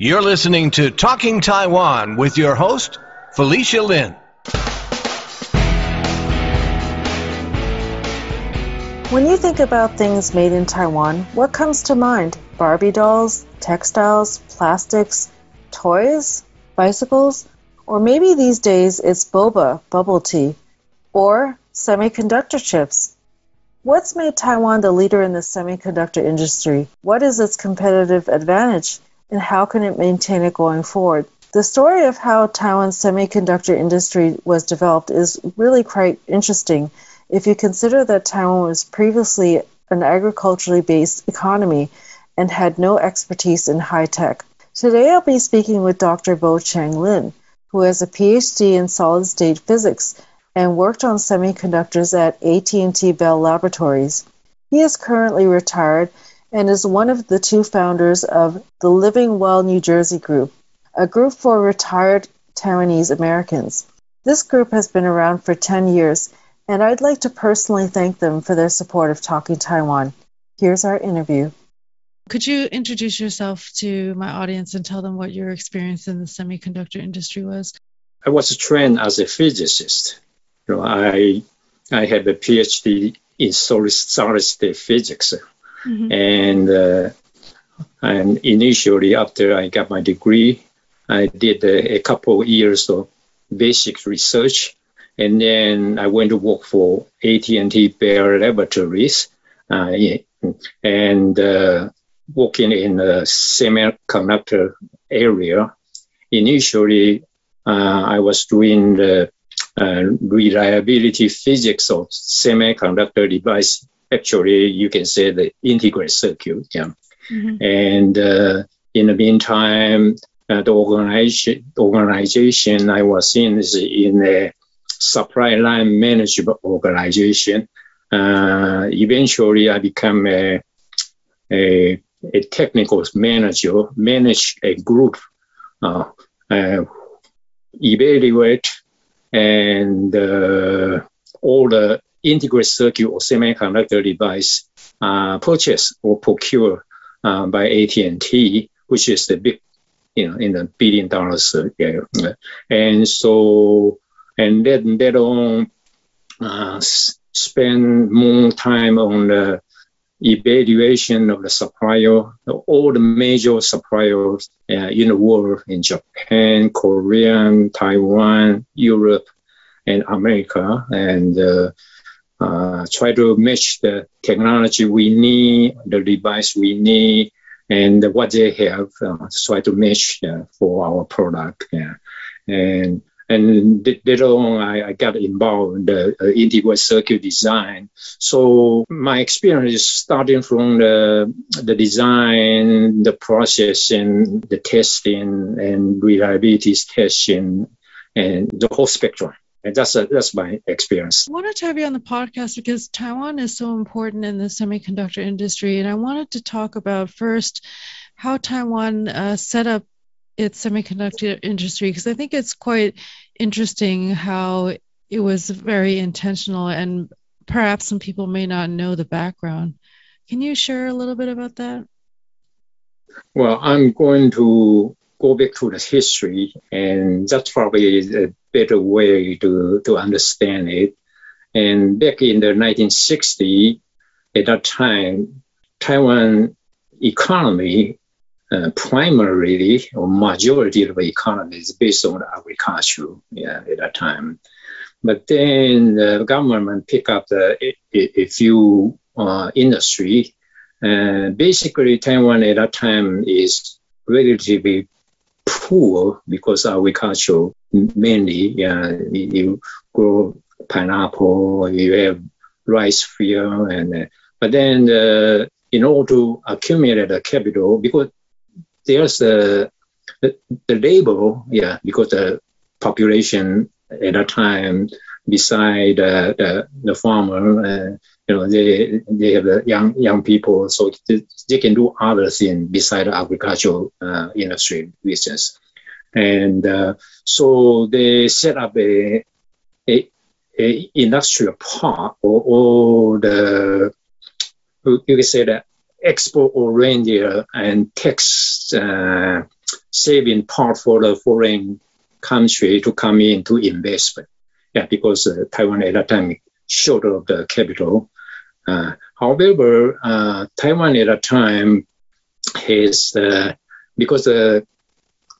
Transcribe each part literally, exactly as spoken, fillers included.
You're listening to Talking Taiwan with your host, Felicia Lin. When you think about things made in Taiwan, what comes to mind? Barbie dolls, textiles, plastics, toys, bicycles, or maybe these days it's boba, bubble tea, or semiconductor chips. What's made Taiwan the leader in the semiconductor industry? What is its competitive advantage? And how can it maintain it going forward? The story of how Taiwan's semiconductor industry was developed is really quite interesting if you consider that Taiwan was previously an agriculturally based economy and had no expertise in high tech. Today I'll be speaking with Doctor Bo Chang Lin, who has a P H D in solid-state physics and worked on semiconductors at A T and T Bell Laboratories. He is currently retired and is one of the two founders of the Living Well New Jersey Group, a group for retired Taiwanese Americans. This group has been around for ten years, and I'd like to personally thank them for their support of Talking Taiwan. Here's our interview. Could you introduce yourself to my audience and tell them what your experience in the semiconductor industry was? I was trained as a physicist. You know, I I have a P H D in solid, solid-state physics. Mm-hmm. And uh, and initially, after I got my degree, I did a, a couple of years of basic research, and then I went to work for A T and T Bell Laboratories, uh, and uh, working in the semiconductor area. Initially, uh, I was doing the uh, reliability physics of semiconductor device. Actually, you can say the integrated circuit. Yeah. Mm-hmm. And uh, in the meantime, uh, the organization, organization I was in is in a supply line management organization. Uh, eventually, I became a, a, a technical manager, manage a group, uh, uh, evaluate and uh, all the integrated circuit or semiconductor device uh, purchased or procured uh, by A T and T, which is the big, you know, in the billion dollars. Uh, and so, and then later on, uh, spend more time on the evaluation of the supplier, all the major suppliers uh, in the world, in Japan, Korea, Taiwan, Europe, and America, and uh, Uh, try to match the technology we need, the device we need, and what they have. Uh, try to match uh, for our product. Yeah. And and later on, I, I got involved in the uh, integrated circuit design. So my experience is starting from the the design, the processing, the testing, and reliability testing, and the whole spectrum. And that's a, that's my experience. I wanted to have you on the podcast because Taiwan is so important in the semiconductor industry. And I wanted to talk about first how Taiwan uh, set up its semiconductor industry, because I think it's quite interesting how it was very intentional and perhaps some people may not know the background. Can you share a little bit about that? Well, I'm going to go back to the history, and that's probably the better way to, to understand it. And back in the nineteen sixties, at that time, Taiwan economy, uh, primarily or majority of the economy is based on agriculture yeah, at that time. But then the government picked up the, a, a few uh, industry. Uh, basically, Taiwan at that time is relatively poor because agriculture mainly, yeah, you, you grow pineapple, you have rice field, and uh, but then uh, in order to accumulate the capital, because there's uh, the the labor, yeah, because the population at that time beside uh, the the farmer, uh, you know, they they have the young young people, so they, they can do other things beside the agricultural uh, industry business. And uh, so they set up a, a, a industrial park, or, or the, you can say the export oriented and tax uh, save in part for the foreign country to come in to investment. Yeah, because uh, Taiwan at that time short of the capital. Uh, however, uh, Taiwan at that time has, uh, because the,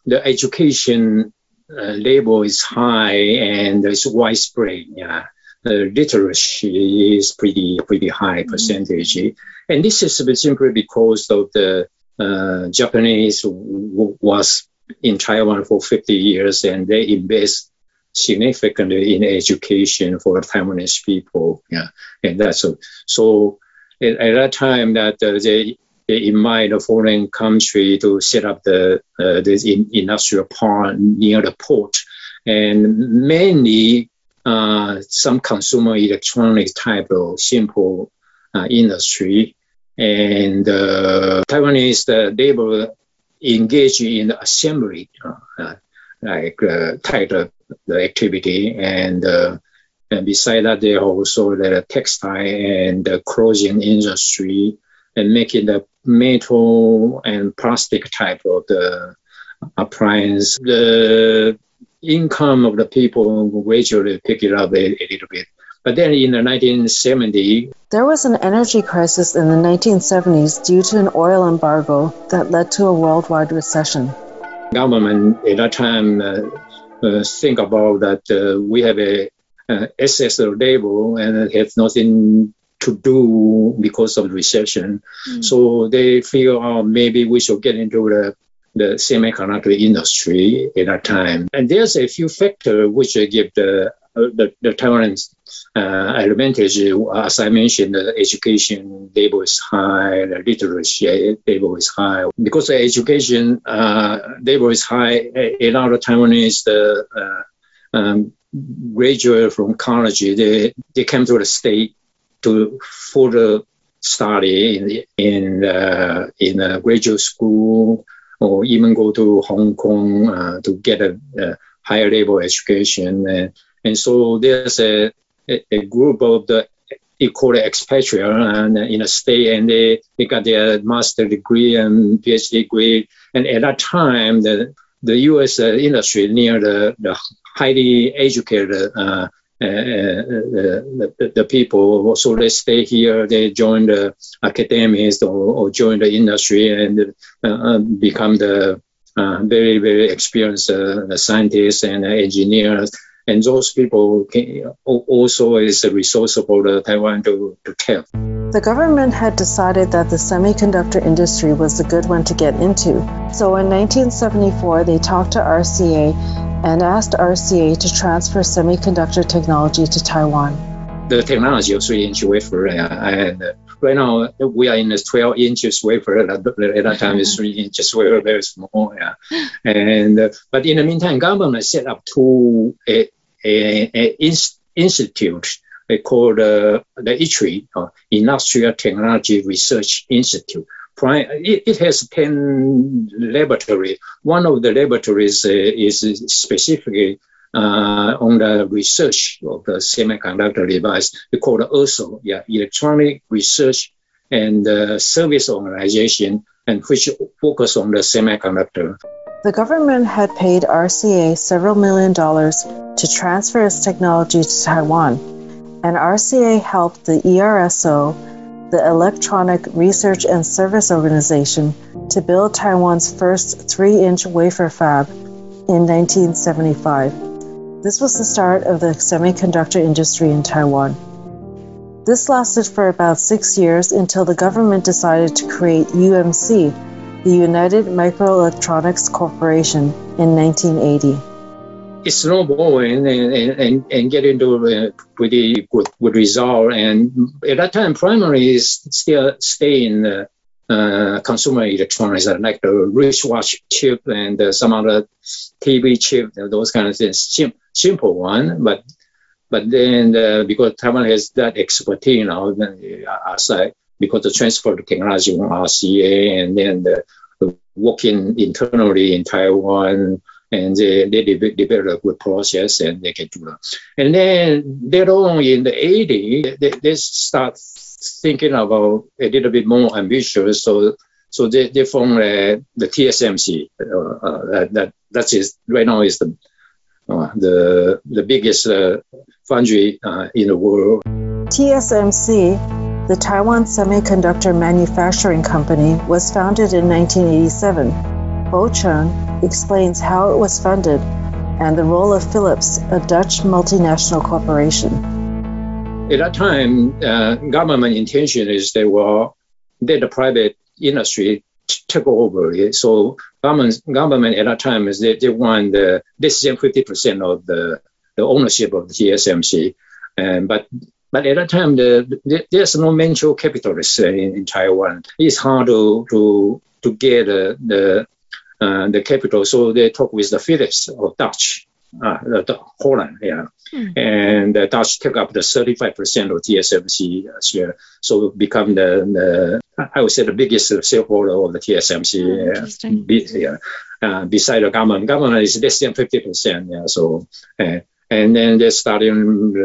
the education uh, level is high and it's widespread, yeah. Uh, literacy is pretty pretty high percentage, mm-hmm. and this is simply because of the uh, Japanese w- was in Taiwan for fifty years, and they invest significantly in education for Taiwanese people. Yeah, and that's so. So at, at that time, that uh, they they invite a foreign country to set up the uh, this in, industrial park near the port, and mainly. Uh, some consumer electronic type of simple uh, industry, and uh, Taiwanese the labor engaged in the assembly, uh, uh, like uh, type of the activity, and uh, and beside that they also the textile and the clothing industry, and making the metal and plastic type of the appliance. The income of the people gradually pick it up a, a little bit. But then in the nineteen seventies... There was an energy crisis in the nineteen seventies due to an oil embargo that led to a worldwide recession. Government at that time uh, uh, think about that uh, we have a uh, excess of labor and it has nothing to do because of recession. Mm. So they figure out maybe we should get into the the semiconductor industry at that time. And there's a few factors which give the the, the Taiwanese uh, advantage. As I mentioned, the education level is high, the literacy level is high. Because the education uh, level is high, a, a lot of Taiwanese uh, um, graduate from college, they, they came to the state to further study in, in, uh, in a graduate school, or even go to Hong Kong uh, to get a, a higher level education. Uh, and so there's a, a, a group of the, you call it expatriate, and in a state, and they, they got their master degree and PhD degree. And at that time, the, the U S uh, industry near the, the highly educated uh, Uh, uh, the, the, the people, so they stay here, they join the academics or, or join the industry and uh, become the uh, very, very experienced uh, scientists and engineers. And those people can, also is a resource for the Taiwan to, to help. The government had decided that the semiconductor industry was a good one to get into. So in nineteen seventy-four, they talked to R C A and asked R C A to transfer semiconductor technology to Taiwan. The technology of three-inch wafer, and right now we are in a twelve-inch wafer. At that time, it's three-inch wafer, very small. Yeah. And but in the meantime, government set up two a, a, a institute called uh, the I T R I, uh, Industrial Technology Research Institute. It has ten laboratories. One of the laboratories uh, is specifically uh, on the research of the semiconductor device. We call it also yeah, Electronic Research and uh, Service Organization, and which focus on the semiconductor. The government had paid R C A several million dollars to transfer its technology to Taiwan, and R C A helped the E R S O, the Electronic Research and Service Organization, to build Taiwan's first three-inch wafer fab in nineteen seventy-five. This was the start of the semiconductor industry in Taiwan. This lasted for about six years until the government decided to create U M C, the United Microelectronics Corporation, in nineteen eighty. It's snowballing and, and, and, and get into a pretty good, good result. And at that time, primary is still stay in uh, uh, consumer electronics, like the wristwatch chip and uh, some other T V chip, those kind of things. Sim- simple one, but but then uh, because Taiwan has that expertise now, then aside, because the transfer of technology from R C A and then the, the working internally in Taiwan. And they, they develop a good process and they can do that. And then later on in the eighties, they, they start thinking about a little bit more ambitious. So So they, they form uh, the T S M C. Uh, uh, that, that that is right now is the uh, the the biggest uh, foundry uh, in the world. T S M C, the Taiwan Semiconductor Manufacturing Company, was founded in nineteen eighty-seven. Bo Chang explains how it was funded and the role of Philips, a Dutch multinational corporation. At that time, uh, government intention is they were that the private industry t- took over. Yeah? So government, government at that time is they, they won the this is fifty percent of the, the ownership of the T S M C, um, but but at that time the, the, there's no venture capitalists in, in Taiwan. It's hard to to to get uh, the uh, the capital. So they talk with the Philips or Dutch. Ah, the, the Holland, yeah, mm. and uh, Dutch took up the thirty-five percent of T S M C uh, share, so become the, the I would say the biggest shareholder of the T S M C. Oh, uh, be, yeah, uh, beside the government, government is less than fifty percent. Yeah, so uh, and then they started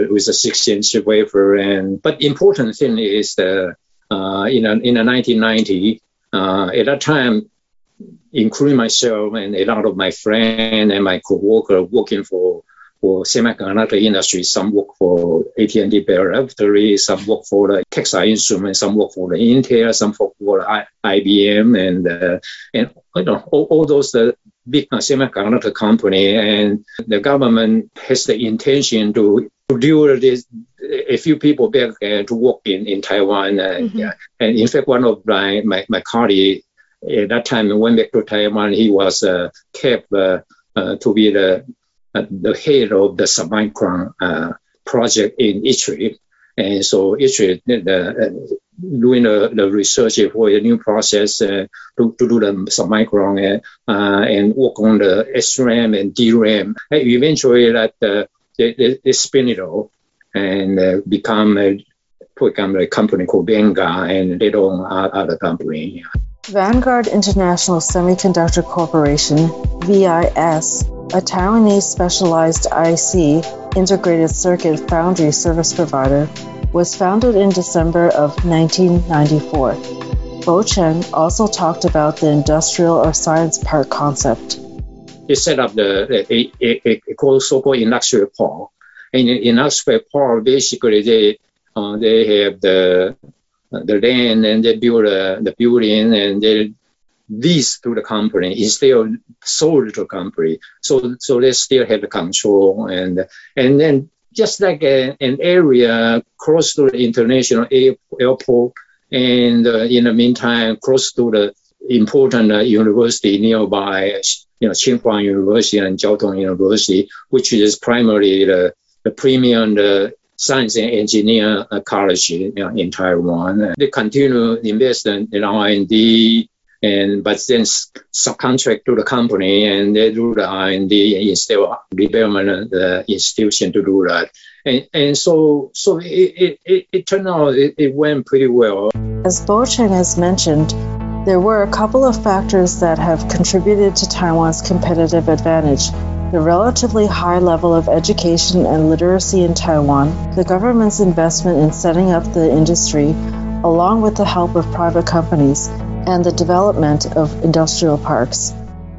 with a six-inch wafer, and but important thing is the uh, in a, in the nineteen ninety uh, at that time. Including myself and a lot of my friends and my co-worker working for, for semiconductor industry. Some work for A T and T Bell Laboratories, some work for the Texas Instruments, some work for the Intel, some work for the I B M, and uh, and you know all, all those the big semiconductor company. And the government has the intention to lure this a few people back uh, to work in in Taiwan. Uh, mm-hmm. yeah. And in fact, one of my my, my colleagues. At that time, he went back to Taiwan. He was uh, kept uh, uh, to be the uh, the head of the Semicron uh, project in Italy, and so Italy the, uh, doing the, the research for a new process uh, to to do the Semicron uh, uh, and work on the S RAM and D RAM. And eventually, that uh, they, they, they spin it all and uh, become a, become a company called Vanguard, and they don't other company. Vanguard International Semiconductor Corporation, V I S, a Taiwanese specialized I C, integrated circuit foundry service provider, was founded in December of nineteen ninety-four. Bo Chang also talked about the industrial or science park concept. He set up the a, a, a so-called industrial park. And in industrial park, basically, they, uh, they have the the land, and they build uh, the building, and they lease to the company instead of sold to the company. So, so they still have the control, and and then just like a, an area close to the international airport, and uh, in the meantime, close to the important uh, university nearby, you know, Tsinghua University and Chiao Tung University, which is primarily the, the premium. The, Science and Engineer College in, in Taiwan. They continue to invest in, in R and D, and but then subcontract to the company, and they do the R and D instead of development the institution to do that. And and so so it it, it turned out it, it went pretty well. As Bo Chang has mentioned, there were a couple of factors that have contributed to Taiwan's competitive advantage. The relatively high level of education and literacy in Taiwan, the government's investment in setting up the industry, along with the help of private companies, and the development of industrial parks.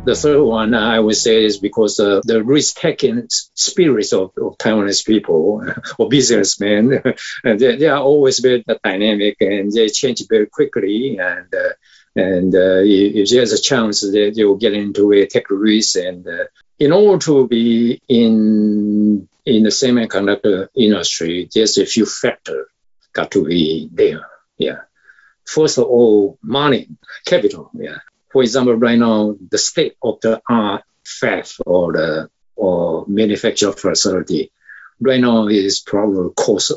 The third one, I would say, is because uh, the risk-taking spirits of, of Taiwanese people or businessmen, they, they are always very dynamic and they change very quickly. And uh, and uh, if there's a chance, they, they will get into a tech risk and uh, in order to be in in the semiconductor industry, there's a few factors got to be there. Yeah, first of all, money, capital. Yeah, for example, right now the state of the art fab or the or manufacturing facility right now is probably cost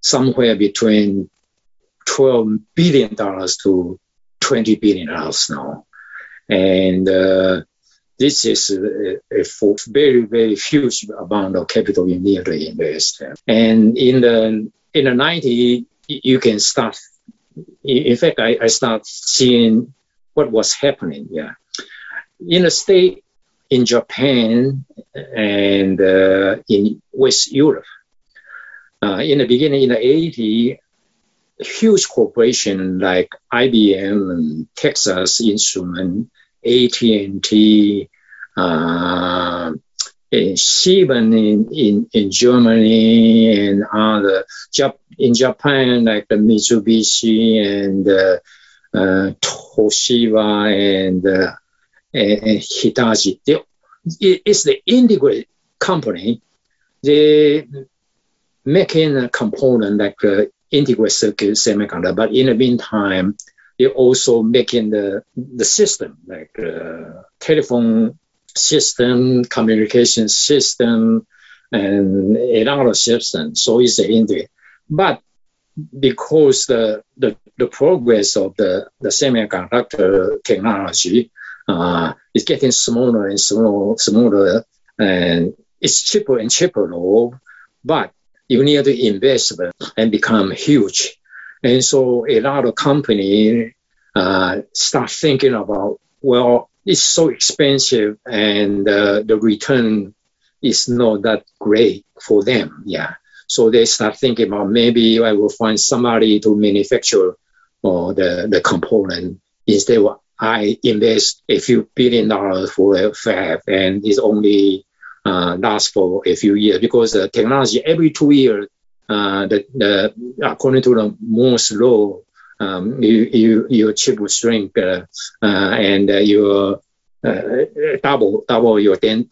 somewhere between twelve billion dollars to twenty billion dollars now, and. Uh, This is a, a very, very huge amount of capital you need to invest. And in the in the nineties, you can start. In fact, I, I start seeing what was happening. Yeah, in the state, in Japan, and uh, in West Europe. Uh, in the beginning, in the eighties, huge corporations like I B M and Texas Instruments, A T and T, uh, Siemens in, in, in Germany, and other Jap- in Japan, like the Mitsubishi and uh, uh, Toshiba and, uh, and Hitachi. They, it's the integrated company. They making a component like uh, integrated circuit semiconductor, but in the meantime, they're also making the the system like uh, telephone system, communication system, and a lot of systems. So it's the integrated. But because the, the the progress of the the semiconductor technology uh, is getting smaller and smaller, smaller, and it's cheaper and cheaper though, but you need to invest and become huge. And so a lot of companies uh, start thinking about, well, it's so expensive and uh, the return is not that great for them. Yeah. So they start thinking about maybe I will find somebody to manufacture or the, the component instead of I invest a few billion dollars for a fab and it's only Uh, last for a few years because the technology every two years, uh, the, the according to the Moore's law, um, you, you, your chip will shrink uh, uh, and uh, your uh, double double your den-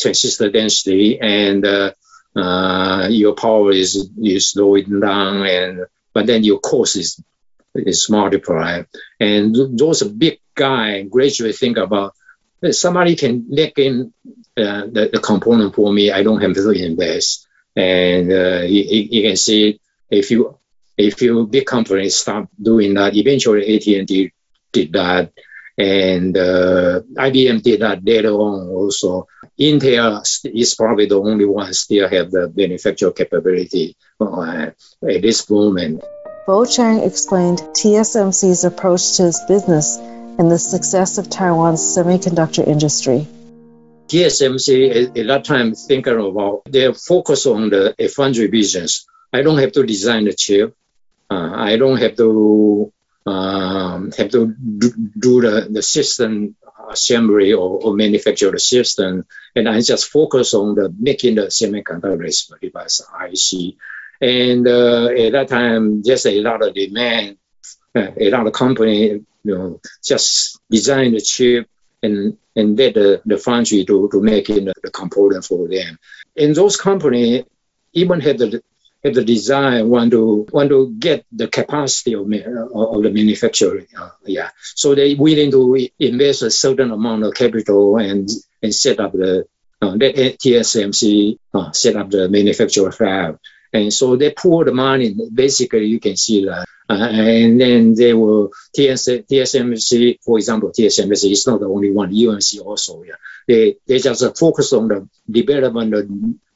transistor density and uh, uh, your power is you slow it down and but then your cost is is multiplied and those big guys gradually think about somebody can make in. Uh, the, the component for me, I don't have to invest. And uh, you, you can see a few, a few big companies start doing that. Eventually, A T and T did that, and uh, I B M did that later on also. Intel is probably the only one still have the manufacturing capability uh, at this moment. Bo Chang explained T S M C's approach to his business and the success of Taiwan's semiconductor industry. T S M C at that time thinking about their focus on the foundry business. I don't have to design the chip. Uh, I don't have to um, have to do, do the, the system assembly or, or manufacture the system, and I just focus on the making the semiconductor device I C. And uh, at that time, just a lot of demand. Uh, a lot of company, you know, just design the chip and. and let the, the foundry to, to make it the component for them. And those companies even had the had the design want to want to get the capacity of, of the manufacturing. Uh, yeah, so they're willing to invest a certain amount of capital and and set up the uh, let T S M C uh, set up the manufacturing fab. And so they pour the money. Basically, you can see that. Uh, and then they will T S M C, for example, T S M C is not the only one. U M C also, yeah. They they just focus on the development of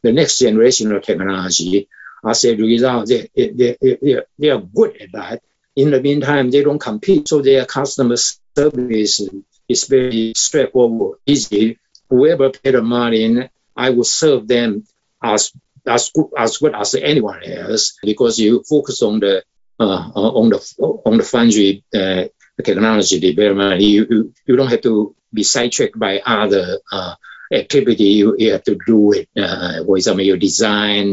the next generation of technology. As a result, they they they they are good at that. In the meantime, they don't compete, so their customer service is very straightforward, easy. Whoever paid the money, I will serve them as as good as good as anyone else because you focus on the. Uh, on the on the foundry uh, technology development, you you don't have to be sidetracked by other uh, activity. You, you have to do it. Uh, for example, you design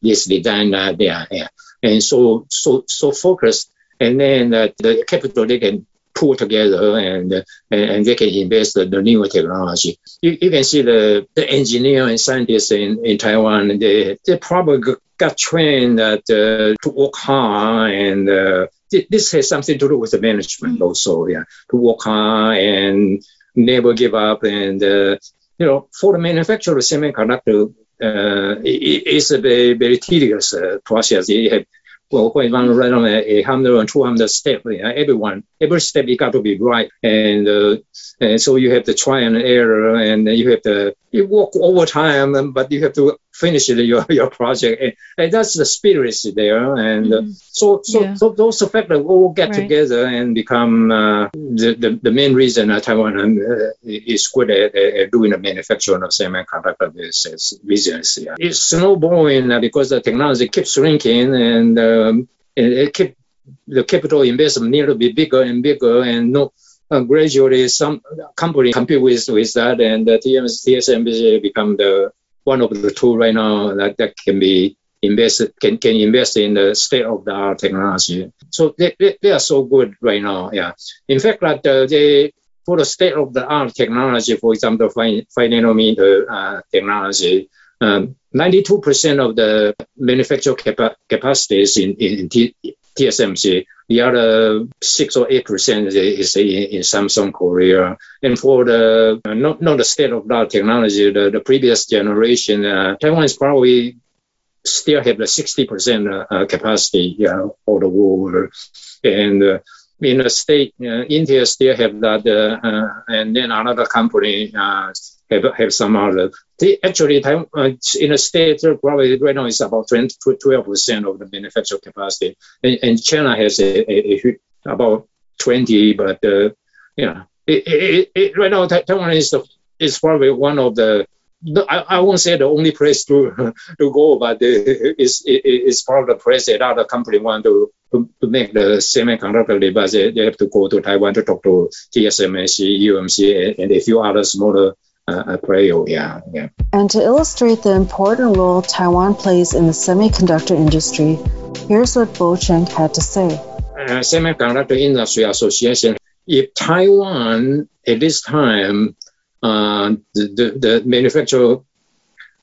this, design that, yeah, yeah. And so so so focused, and then uh, the capital they can pull together, and uh, and they can invest the, the newer technology. You, you can see the the engineer and scientists in, in Taiwan. They they probably got trained that, uh, to work hard, and uh, th- this has something to do with the management also, yeah, to work hard and never give up. And, uh, you know, for the manufacturer of semiconductor, uh, it, it's a very, very tedious uh, process. You have, well, when one run on a one hundred and two hundred steps, yeah, everyone, every step you got to be right. And, uh, and so you have the try and error, and you have to, you work overtime, but you have to finish your, your project, and, and that's the spirit there. And mm-hmm. uh, so, so, yeah. so those factors all get right. together and become uh, the, the the main reason that Taiwan uh, is good at, at doing the manufacturing of semiconductor business. Yeah. It's snowballing because the technology keeps shrinking, and um, and it keep the capital investment need to be bigger and bigger, and no, uh, gradually some company compete with, with that, and the T S M C become the one of the two right now that, that can be invested, can, can invest in the state of the art technology. So they, they, they are so good right now. Yeah, in fact, that uh, they for the state of the art technology, for example, five nanometer uh, technology. Um, ninety-two percent of the manufacturing capa- capacity is in, in T- TSMC. The other six or eight percent is in, in Samsung Korea. And for the, not, not the state-of-the-art technology, the, the previous generation, uh, Taiwan is probably still have the sixty percent uh, capacity yeah, for the world. And uh, in the state, uh, India still have that. Uh, uh, and then another company, uh, Have, have some other. Actually, in a state, probably right now it's about twelve percent of the manufacturing capacity, and, and China has a, a, a about twenty. But uh, you know, it, it, it, right now Taiwan is the, is probably one of the. I, I won't say the only place to to go, but it's it, it's probably the place that other company want to, to to make the semiconductor device. They have to go to Taiwan to talk to T S M C, U M C, and a few other smaller. Uh, prayer, yeah, yeah. And to illustrate the important role Taiwan plays in the semiconductor industry, here's what Bo Chang had to say. Uh, Semiconductor Industry Association. If Taiwan at this time, uh, the, the, the manufacturing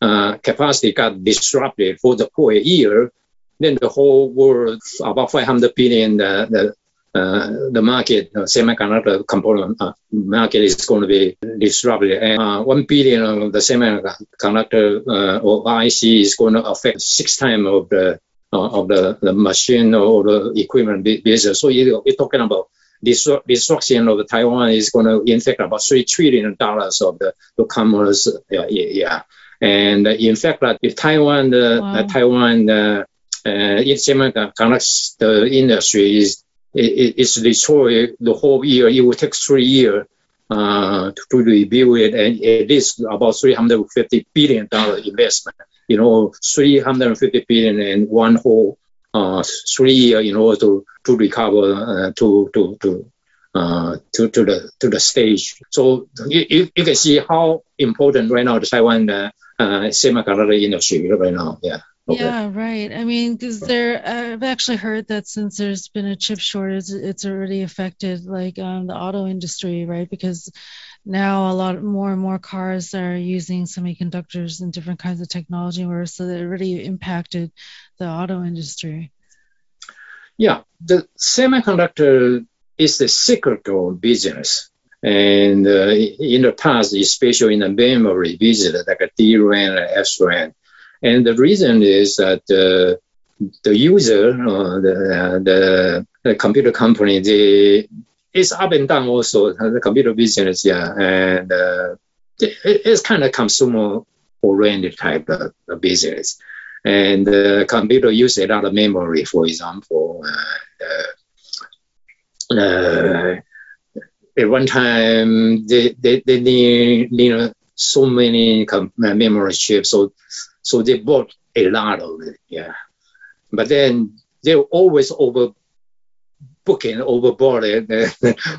uh, capacity got disrupted for the whole year, then the whole world, about five hundred billion, uh, the Uh, the market, uh, semiconductor component uh, market is going to be disrupted. And uh, one billion of the semiconductor uh, or I C is going to affect six times of the uh, of the, the machine or the equipment business. So you, you're talking about distru- destruction of Taiwan is going to infect about three trillion dollars of the, the commerce. Uh, yeah, and uh, in fact, that if Taiwan, uh, wow. uh, Taiwan, uh, uh, its semiconductor industry is It, it's destroyed the whole year. It will take three years uh, to, to rebuild it, and it is about three hundred fifty billion dollars investment. You know, three hundred fifty billion dollars in one whole uh, three years in order to, to recover uh, to to to, uh, to to the to the stage. So you, you can see how important right now the Taiwan uh, uh, semiconductor industry right now. Yeah. Okay. Yeah, right. I mean, because there, I've actually heard that since there's been a chip shortage, it's already affected like um, the auto industry, right? Because now a lot more and more cars are using semiconductors and different kinds of technology, where so that already impacted the auto industry. Yeah, the semiconductor is the cyclical business. And uh, in the past, especially in the memory business, like a D RAM and S RAM. And the reason is that uh, the user, uh, the, uh, the the computer company, they, it's up and down also, the computer business, yeah. And uh, it, it's kind of consumer-oriented type of, of business. And the uh, computer uses a lot of memory, for example. Uh, uh, at one time, they, they, they need, you know, so many com- memory chips. So, So they bought a lot of it, yeah. But then they were always overbooking, overbought it.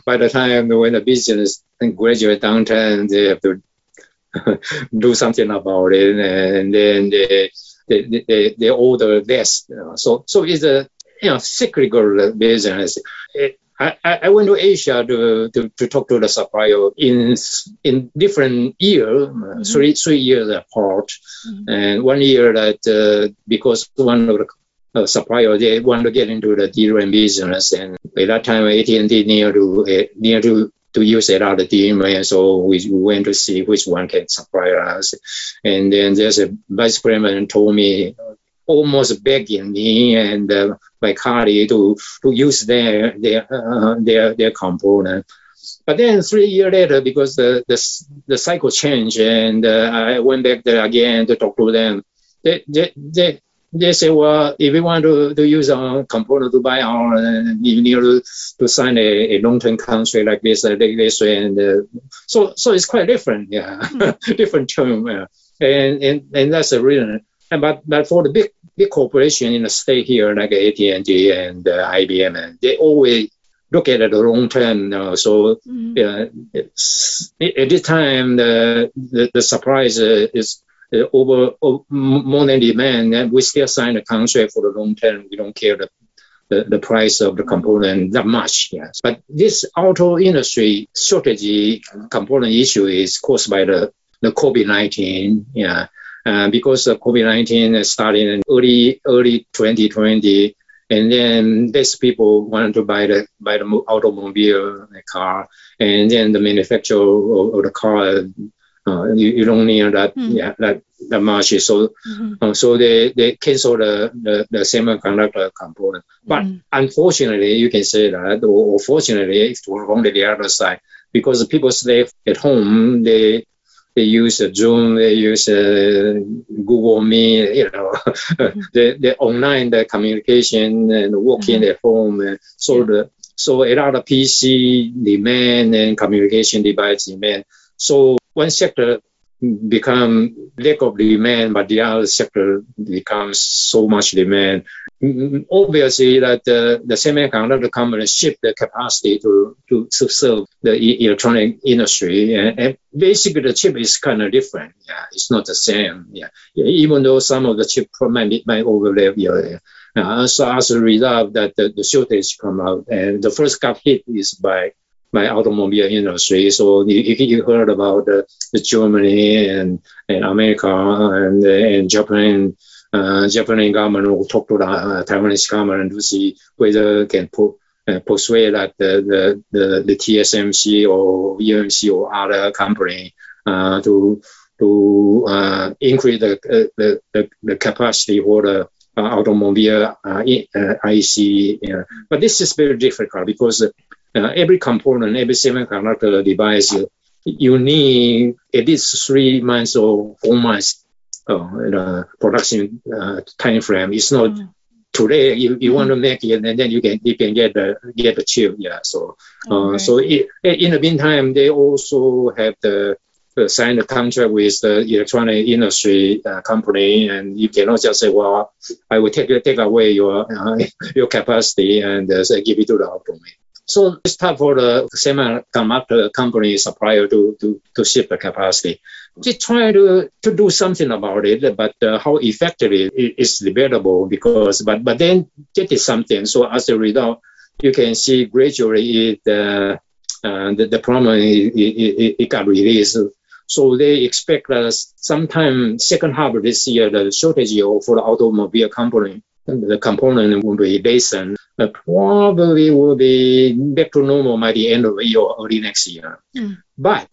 By the time when the business gradually downturn, they have to do something about it, and then they they they, they order less. You know. So so it's a you know cyclical business. It, I, I went to Asia to, to, to talk to the supplier in in different years, mm-hmm. three three years apart, mm-hmm. and one year that uh, because one of the uh, supplier they want to get into the D RAM business, and at that time A T and T near to uh, near to, to use a lot of D RAM, so we, we went to see which one can supply us, and then there's a vice president told me. Almost begging me and uh, my colleague to, to use their their uh, their their component, but then three years later, because the the, the cycle changed, and uh, I went back there again to talk to them. They they they, they say, well, if you want to, to use our component to buy our, uh, you need to, to sign a, a long term contract like this, like this, and uh, so so it's quite different, yeah, mm-hmm. different term, yeah. and and and that's the reason. But but for the big big corporation in the state here, like A T and T and uh, I B M, and they always look at it a long term. You know, so mm-hmm. uh, it's, at this time, the the, the surprise uh, is uh, over, over more than demand, and we still sign a contract for the long term. We don't care the the, the price of the component that much. Yes, but this auto industry shortage component issue is caused by the the COVID nineteen. Yeah. Uh, because of COVID nineteen started in early early twenty twenty, and then these people wanted to buy the buy the automobile, the car, and then the manufacturer of, of the car, uh, you, you don't need that mm. yeah, that that much. So mm-hmm. uh, so they they cancel the, the the semiconductor component. But mm. unfortunately, you can say that, or, or fortunately, it was on the other side, because people stay at home, they. They use uh, Zoom, they use uh, Google Meet, you know, mm-hmm. the, the online the communication and working mm-hmm. at home. And so, yeah. the, so a lot of P C demand and communication device demand. So one sector become lack of demand, but the other sector becomes so much demand. Obviously, that uh, the semiconductor companies shift the capacity to, to, to serve the e- electronic industry, and, and basically the chip is kind of different. Yeah, it's not the same. Yeah, even though some of the chip might might overlap. Yeah, yeah. Uh, so as a result, that the, the shortage come out, and the first cut hit is by. by automobile industry. So you, you heard about uh, the Germany and, and America and, uh, and Japan. Uh, Japanese government will talk to the uh, Taiwanese government to see whether it can po- uh, persuade that the, the, the, the T S M C or E M C or other company uh, to to uh, increase the, uh, the, the the capacity for the uh, automobile uh, I C. Yeah. But this is very difficult because uh, Uh, every component, every semiconductor device, uh, you need at least three months or four months uh, in a production uh, time frame. It's not mm. today. You, you mm. want to make it, and then you can you can get the get the chip. Yeah. So uh, okay. so it, in the meantime, they also have the uh, signed a contract with the electronic industry uh, company, and you cannot just say, "Well, I will take take away your uh, your capacity and uh, give it to the automate." So it's tough for the semiconductor company supplier to, to, to shift the capacity. They try to, to do something about it, but uh, how effectively it is debatable because, but, but then that is something. So as a result, you can see gradually it, uh, uh, the, the problem, it, it, it got released. So they expect that sometime second half of this year, the shortage for the automobile company, the component will be lessened. Uh, probably will be back to normal by the end of the year or early next year. Mm. But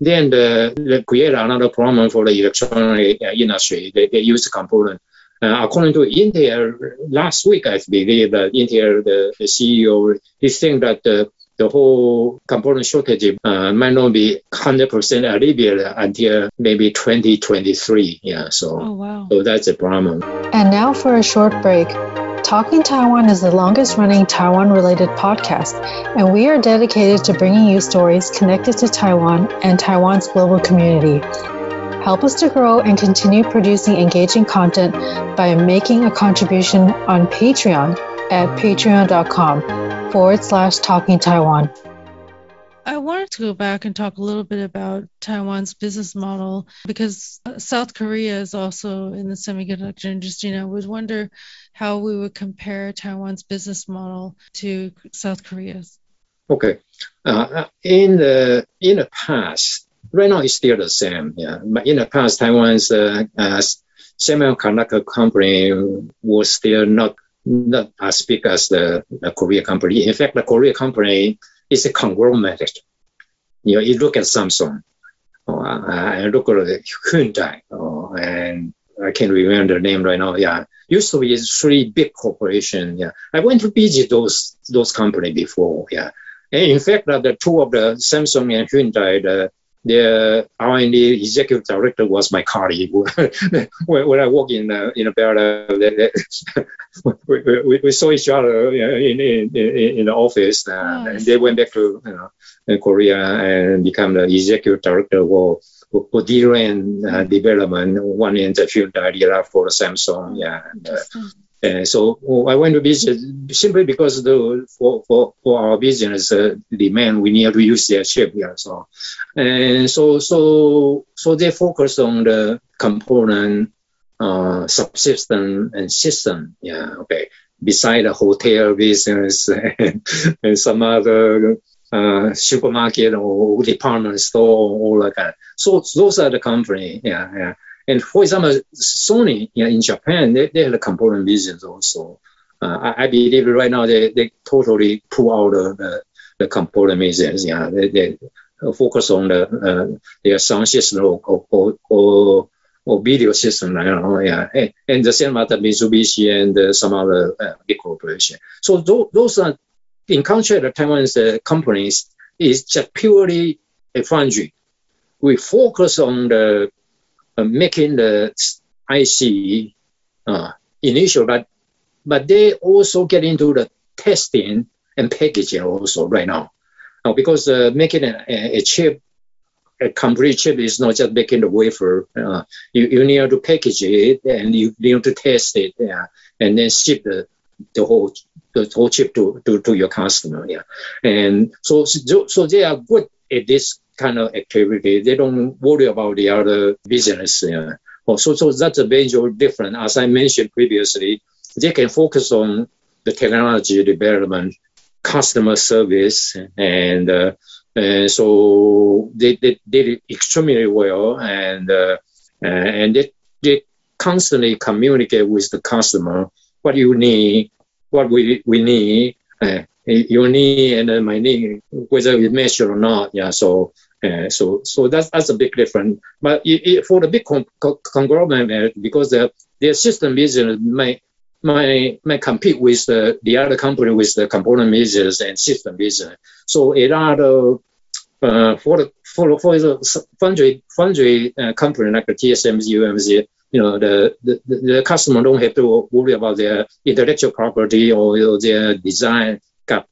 then the, they create another problem for the electronic uh, industry. They, they use the component. Uh, according to Intel, last week I believe that Intel, the, the C E O, he thinks that uh, the whole component shortage uh, might not be one hundred percent alleviated until maybe twenty twenty-three. Yeah, so, oh, wow. so that's a problem. And now for a short break. Talking Taiwan is the longest-running Taiwan-related podcast, and we are dedicated to bringing you stories connected to Taiwan and Taiwan's global community. Help us to grow and continue producing engaging content by making a contribution on Patreon at patreon.com forward slash Talking Taiwan. I wanted to go back and talk a little bit about Taiwan's business model, because South Korea is also in the semiconductor industry, and I would wonder how we would compare Taiwan's business model to South Korea's. Okay. Uh, in the in the past, right now it's still the same. Yeah. But in the past, Taiwan's uh, uh, semiconductor company was still not, not as big as the, the Korea company. In fact, the Korea company is a conglomerate. You know, you look at Samsung, or I look at Hyundai, or, and I can't remember the name right now. Yeah, used to be three big corporations. Yeah, I went to visit those those companies before. Yeah, and in fact, uh, the two of the Samsung and Hyundai, the their R and D executive director was my colleague. when, when I walk in uh, in a bar, we, we, we saw each other in in, in the office, uh, oh, and they went back to you know, Korea and become the executive director for for DRAM uh, development. One in the Hyundai, the other for Samsung. Yeah. And, uh, uh, so oh, I went to visit simply because the for for, for our business uh, demand, we need to use their chip. Yeah. So and so so so they focus on the component, uh, subsystem and system. Yeah. Okay. Beside the hotel business and, and some other uh, supermarket or department store, all like that. So those are the company, yeah, yeah. And for example, Sony, yeah, in Japan, they, they had a component business also. Uh, I, I believe right now they, they totally pull out uh, the, the component business, yeah. They, they focus on the uh, their sound system or, or, or or video system, I don't know, yeah. And, and the same matter, Mitsubishi and uh, some other uh, big corporation. So th those are, in contrast to Taiwan's uh, companies, is just purely a foundry. We focus on the uh, making the I C uh, initial, but but they also get into the testing and packaging also right now. Now, because uh, making a, a chip, a complete chip is not just making the wafer. Uh, you, you need to package it and you need to test it, yeah, and then ship the, the whole the whole chip to, to, to your customer. Yeah, and so so they are good at this kind of activity. They don't worry about the other business. Yeah. Oh, so so that's a major difference. As I mentioned previously, they can focus on the technology development, customer service, and uh, And so they, they did it extremely well, and uh, and they, they constantly communicate with the customer what you need, what we we need, uh, your need and uh, my need, whether it matches or not. Yeah. So uh, so so that's that's a big difference. But it, it, for the big con con conglomerate, because their their system business might might might compete with the the other company with the component business and system business. So it are the, uh, for the for for the foundry foundry uh, company like the T S M C, U M C, you know, the, the the customer don't have to worry about their intellectual property or, or their design got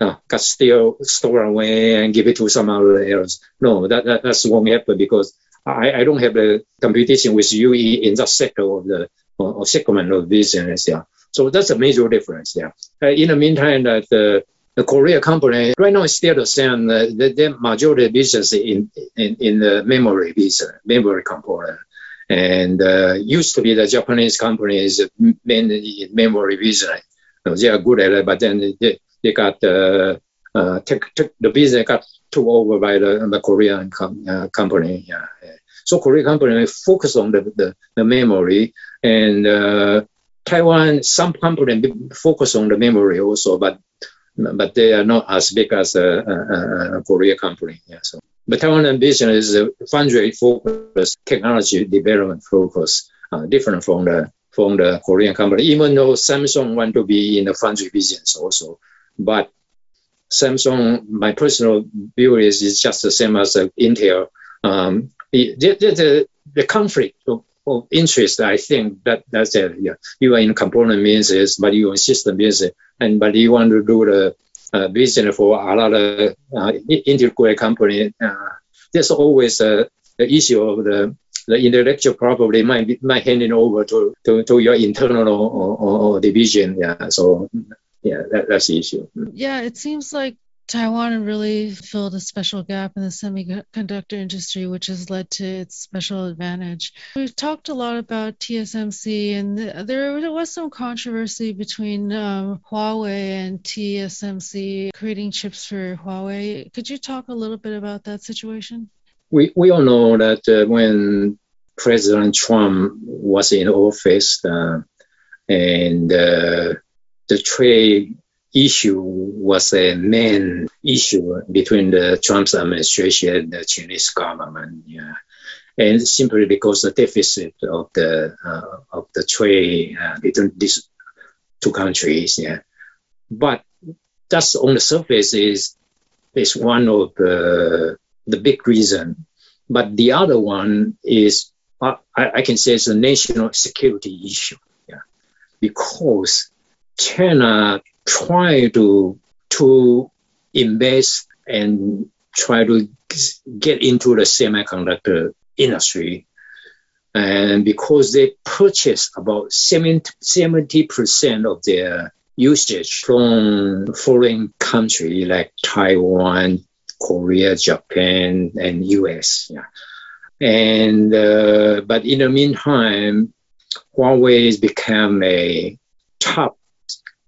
uh, got still stored away and give it to some other else. No, that, that that's won't happen because I I don't have the competition with U E in that sector of the or, or segment of business. Yeah, so that's a major difference. Yeah, uh, in the meantime that. Uh, The Korea company right now is still the same. Uh, the, the majority business in, in in the memory business, memory component, and uh, used to be the Japanese companies mainly in memory business. So they are good at it, but then they they got uh, uh, took, took the business got took over by the, the Korean com, uh, company. Yeah. So Korean company focus on the the, the memory and uh, Taiwan. Some company focus on the memory also, but. But they are not as big as a, a, a Korea company. Yeah, so. But Taiwan business is a foundry focus, technology development focus, uh, different from the from the Korean company. Even though Samsung want to be in the foundry business also, but Samsung, my personal view is, is just the same as uh, Intel. Um, the, the, the the conflict of, of interest, I think that that's it. Yeah, you are in component business, but you are in system business. And but you want to do the uh, business for a lot of uh, integrated company. Uh, there's always uh, the issue of the, the intellectual property might be, might handing over to, to, to your internal or, or, or division. Yeah, so yeah, that, that's the issue. Yeah, it seems like Taiwan really filled a special gap in the semiconductor industry, which has led to its special advantage. We've talked a lot about T S M C, and there was some controversy between um, Huawei and T S M C creating chips for Huawei. Could you talk a little bit about that situation? We, we all know that uh, when President Trump was in office uh, and uh, the trade issue was a main issue between the Trump's administration and the Chinese government, yeah. And simply because the deficit of the uh, of the trade uh, between these two countries, yeah. But that's on the surface is is one of the the big reason. But the other one is uh, I, I can say it's a national security issue, yeah, because China try to to invest and try to get into the semiconductor industry. And because they purchase about seventy percent of their usage from foreign countries like Taiwan, Korea, Japan, and U S. Yeah. And uh, but in the meantime, Huawei has become a top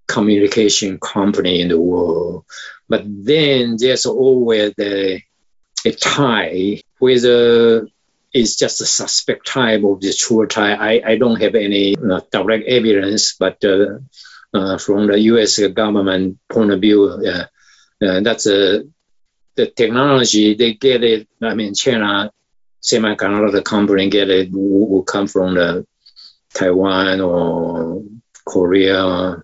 communication company in the world. But then there's always a, a tie, whether it's just a suspect type of the true tie. I, I don't have any uh, direct evidence, but uh, uh, from the U S government point of view, uh, uh, that's a, the technology they get it. I mean, China semiconductor company get it will, will come from the Taiwan or Korea uh,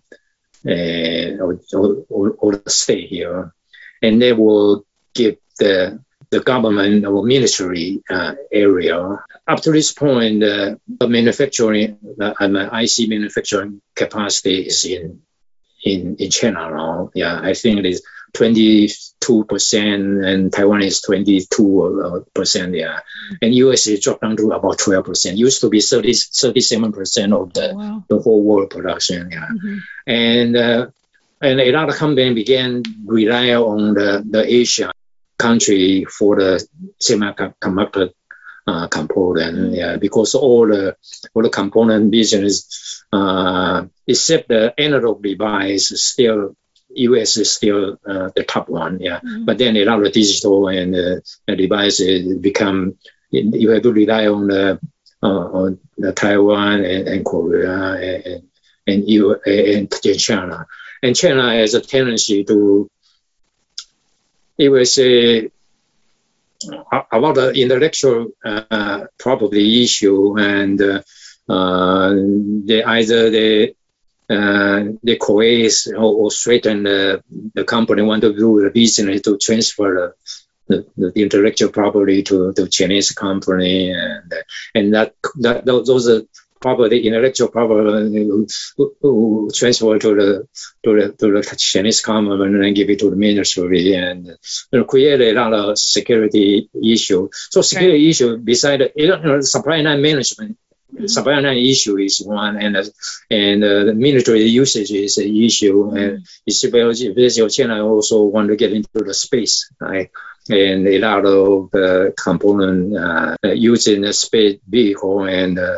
or, or, or the state here, and they will give the the government or military uh, area. Up to this point, uh, the manufacturing, uh, I C manufacturing capacity is in in, in China now. Yeah, I think it is twenty-two percent and Taiwan is twenty-two percent. Yeah, and U S is dropped down to about twelve percent. Used to be thirty, thirty-seven percent of the, wow. the whole world production. Yeah, mm-hmm. and uh, and a lot of companies began rely on the, the Asia country for the semiconductor uh, component, yeah, because all the all the component business, uh, except the analog device, still U S is still uh, the top one, yeah. Mm-hmm. But then a lot of digital and uh, devices become you have to rely on the uh, on the Taiwan and, and Korea and and, U- and China, and China has a tendency to. It was a, about the intellectual uh, property issue, and uh, uh, they either they uh, they coerce or, or threaten the, the company want to do the business to transfer the, the, the intellectual property to the Chinese company, and and that that those are property intellectual property who transfer to the to the to the Chinese government and give it to the ministry and you know, create a lot of security issue. So security right. issue beside you know, supply line management, mm-hmm. supply line issue is one, and uh, and uh, the military usage is an issue. Mm-hmm. And especially China also want to get into the space, right? And a lot of uh, component uh, using a space vehicle and uh,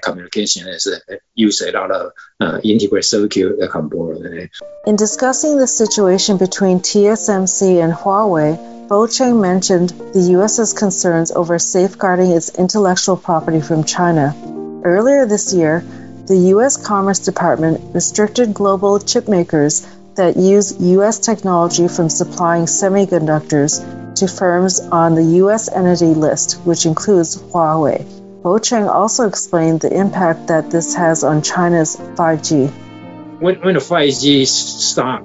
communication is uh, use a lot of uh, integrated circuit uh, component. In discussing the situation between T S M C and Huawei, Bo Chang mentioned the U S's concerns over safeguarding its intellectual property from China. Earlier this year, the U S Commerce Department restricted global chip makers that use U S technology from supplying semiconductors to firms on the U S entity list, which includes Huawei. Bo Chang also explained the impact that this has on China's five G. When, when the five G starts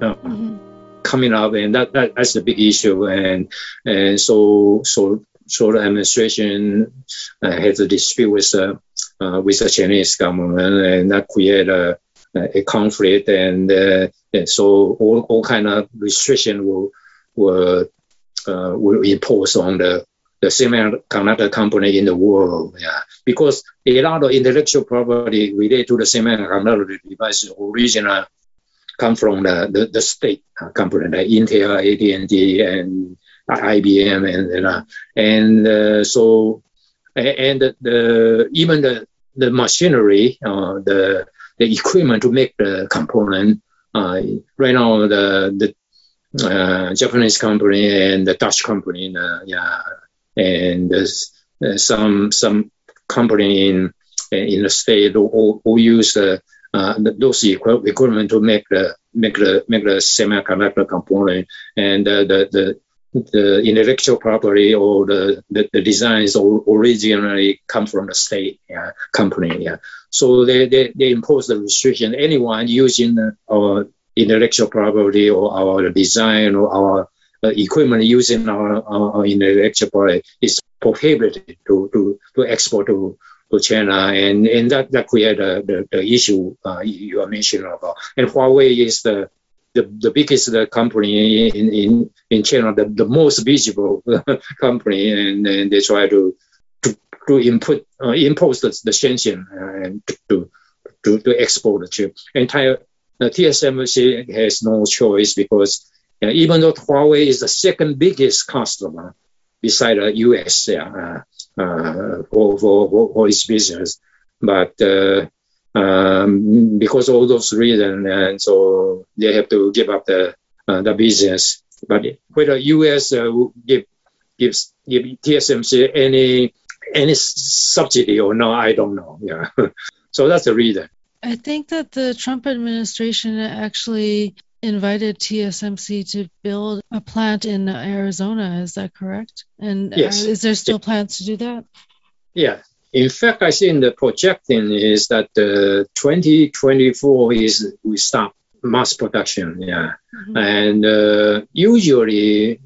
uh, mm-hmm. coming up, and that, that that's the big issue, and and so so so the administration uh, has a dispute with uh, uh, with the Chinese government, and that create a a conflict, and, uh, and so all all kind of restriction will will. Uh, will impose on the, the semiconductor company in the world, yeah. Because a lot of intellectual property related to the semiconductor device original come from the, the, the state company, like Intel, A T and T, and I B M, and and, uh, and uh, so and the, the even the the machinery, uh, the the equipment to make the component. Uh, right now, the the Uh, Japanese company and the Dutch company, uh, yeah, and uh, some some company in in the state who, who use the, uh, those equipment to make the make the make the semiconductor component, and uh, the the the intellectual property or the, the, the designs originally come from the state yeah, company, yeah. So they, they they impose the restriction. Anyone using our uh, intellectual property or our design or our uh, equipment using our, our intellectual property is prohibited to, to, to export to, to China. And, and that, that created the, the, the issue uh, you are mentioning about. And Huawei is the, the, the biggest company in, in, in China, the, the most visible company, and, and they try to to, to input, uh, impose the, the sanction uh, and to, to to export the chip. And the T S M C has no choice because uh, even though Huawei is the second biggest customer beside the U S yeah, uh, uh, for, for, for its business, but uh, um, because of all those reasons, and so they have to give up the uh, the business. But whether U S uh, give gives give T S M C any any subsidy or not, I don't know. Yeah, so that's the reason. I think that the Trump administration actually invited T S M C to build a plant in Arizona. Is that correct? And yes. Are, is there still plans to do that? Yeah. In fact, I think the projecting is that uh, twenty twenty-four is we stop mass production. Yeah. Mm-hmm. And uh, usually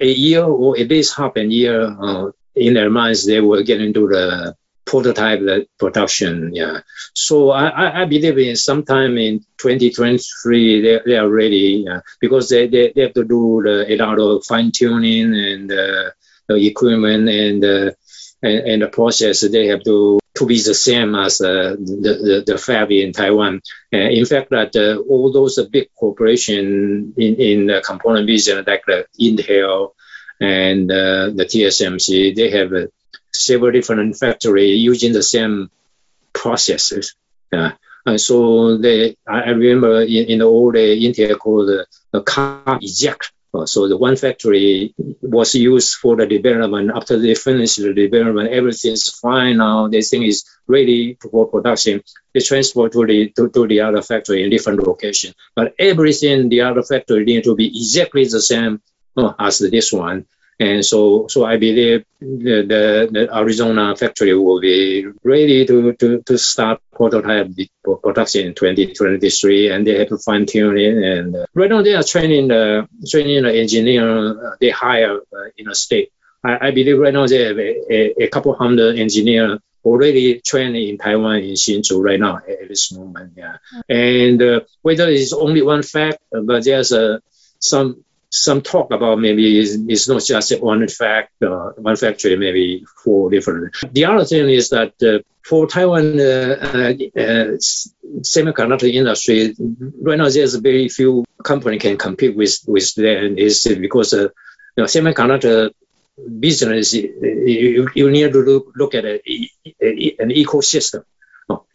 a year or at least half a year uh, in their minds, they will get into the prototype the production, yeah. So I, I believe in sometime in twenty twenty-three they, they are ready uh, because they, they, they have to do the, a lot of fine tuning and uh, the equipment and, uh, and and the process. They have to to be the same as uh, the, the the fab in Taiwan. Uh, in fact, that uh, all those big corporations in in the component business like the Intel and uh, the T S M C, they have a several different factories using the same processes. Uh, and so they, I, I remember in, in the old days, Intel called uh, the car eject. Uh, so the one factory was used for the development. After they finish the development, everything's fine now. They think it's ready for production. They transfer to the, to, to the other factory in different location. But everything, the other factory needs to be exactly the same uh, as this one. And so, so I believe the, the, the Arizona factory will be ready to, to, to start prototype production in twenty twenty-three, and they have to fine tune it. And uh, right now they are training the training the engineer they hire uh, in a state. I, I believe right now they have a, a, a couple hundred engineers already trained in Taiwan in Hsinchu right now at this moment. Yeah, and uh, whether it's only one fact, but there's uh, some. Some talk about maybe it's, it's not just one fact, uh, one factory, maybe four different. The other thing is that uh, for Taiwan uh, uh, uh, semiconductor industry, right now there's very few company can compete with with them. Is because uh, you know, semiconductor business, you, you need to look, look at a, a, an ecosystem.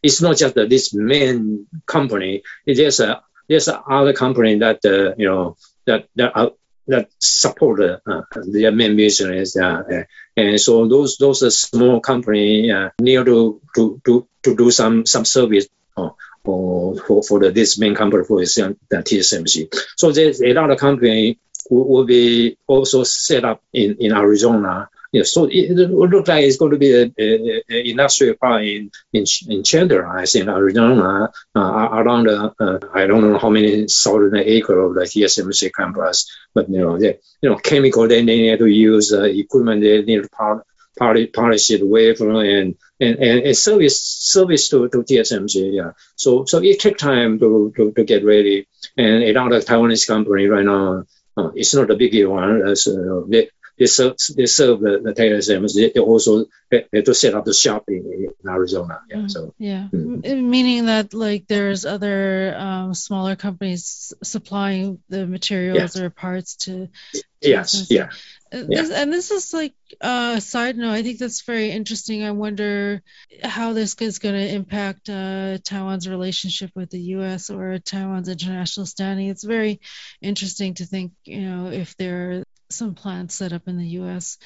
It's not just uh, this main company. There's a there's a other company that uh, you know. that that, uh, that support uh, their main business, uh, uh, and so those those are small company uh, need to, to to to do some some service uh, or for for the, this main company for the T S M C. So there's a lot of company will, will be also set up in in Arizona. Yeah, so it, it will look like it's going to be a, a, a industrial park in in in Chandler, I think, Arizona, uh, around the, uh, I don't know how many thousand acre of the T S M C campus, but you know, they, you know, chemical they need to use, uh, equipment they need to par- par- polish it wafer and and and service service to, to T S M C. Yeah, so so it takes time to, to to get ready, and a lot of Taiwanese company right now, uh, it's not a big one. Uh, so they, They serve, they serve the, the T S M C. They also have to set up the shop in, in Arizona. Yeah. Mm, so, yeah. Mm. Meaning that like there's other um, smaller companies supplying the materials yeah. or parts to. to yes. Yeah. This, yeah. And this is like a uh, side note. I think that's very interesting. I wonder how this is going to impact uh, Taiwan's relationship with the U S or Taiwan's international standing. It's very interesting to think, you know, if there are some plants set up in the U S.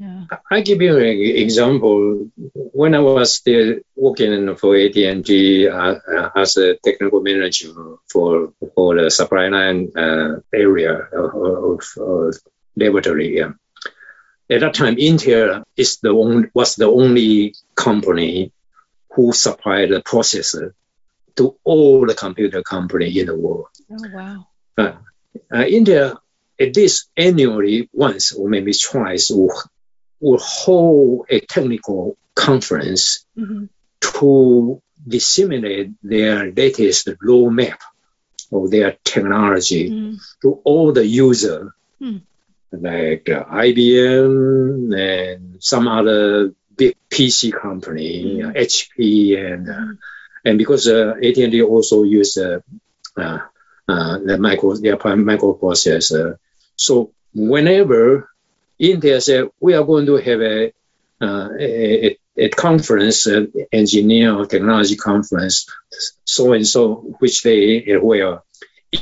Yeah. I give you an example. When I was still working for A T and T uh, as a technical manager for for the supply line uh, area of, of, of laboratory, yeah. At that time, Intel is the only, was the only company who supplied the processor to all the computer company in the world. Oh wow! Uh, uh, Intel. At least annually, once or maybe twice, will will hold a technical conference mm-hmm. to disseminate their latest roadmap of their technology mm. to all the user, mm. like uh, I B M and some other big P C company, mm. uh, H P, and uh, and because uh, A T and T also use uh, uh, uh, the micro their microprocessor, so whenever Intel said we are going to have a uh, a, a conference, uh, engineer or technology conference, so and so, which they were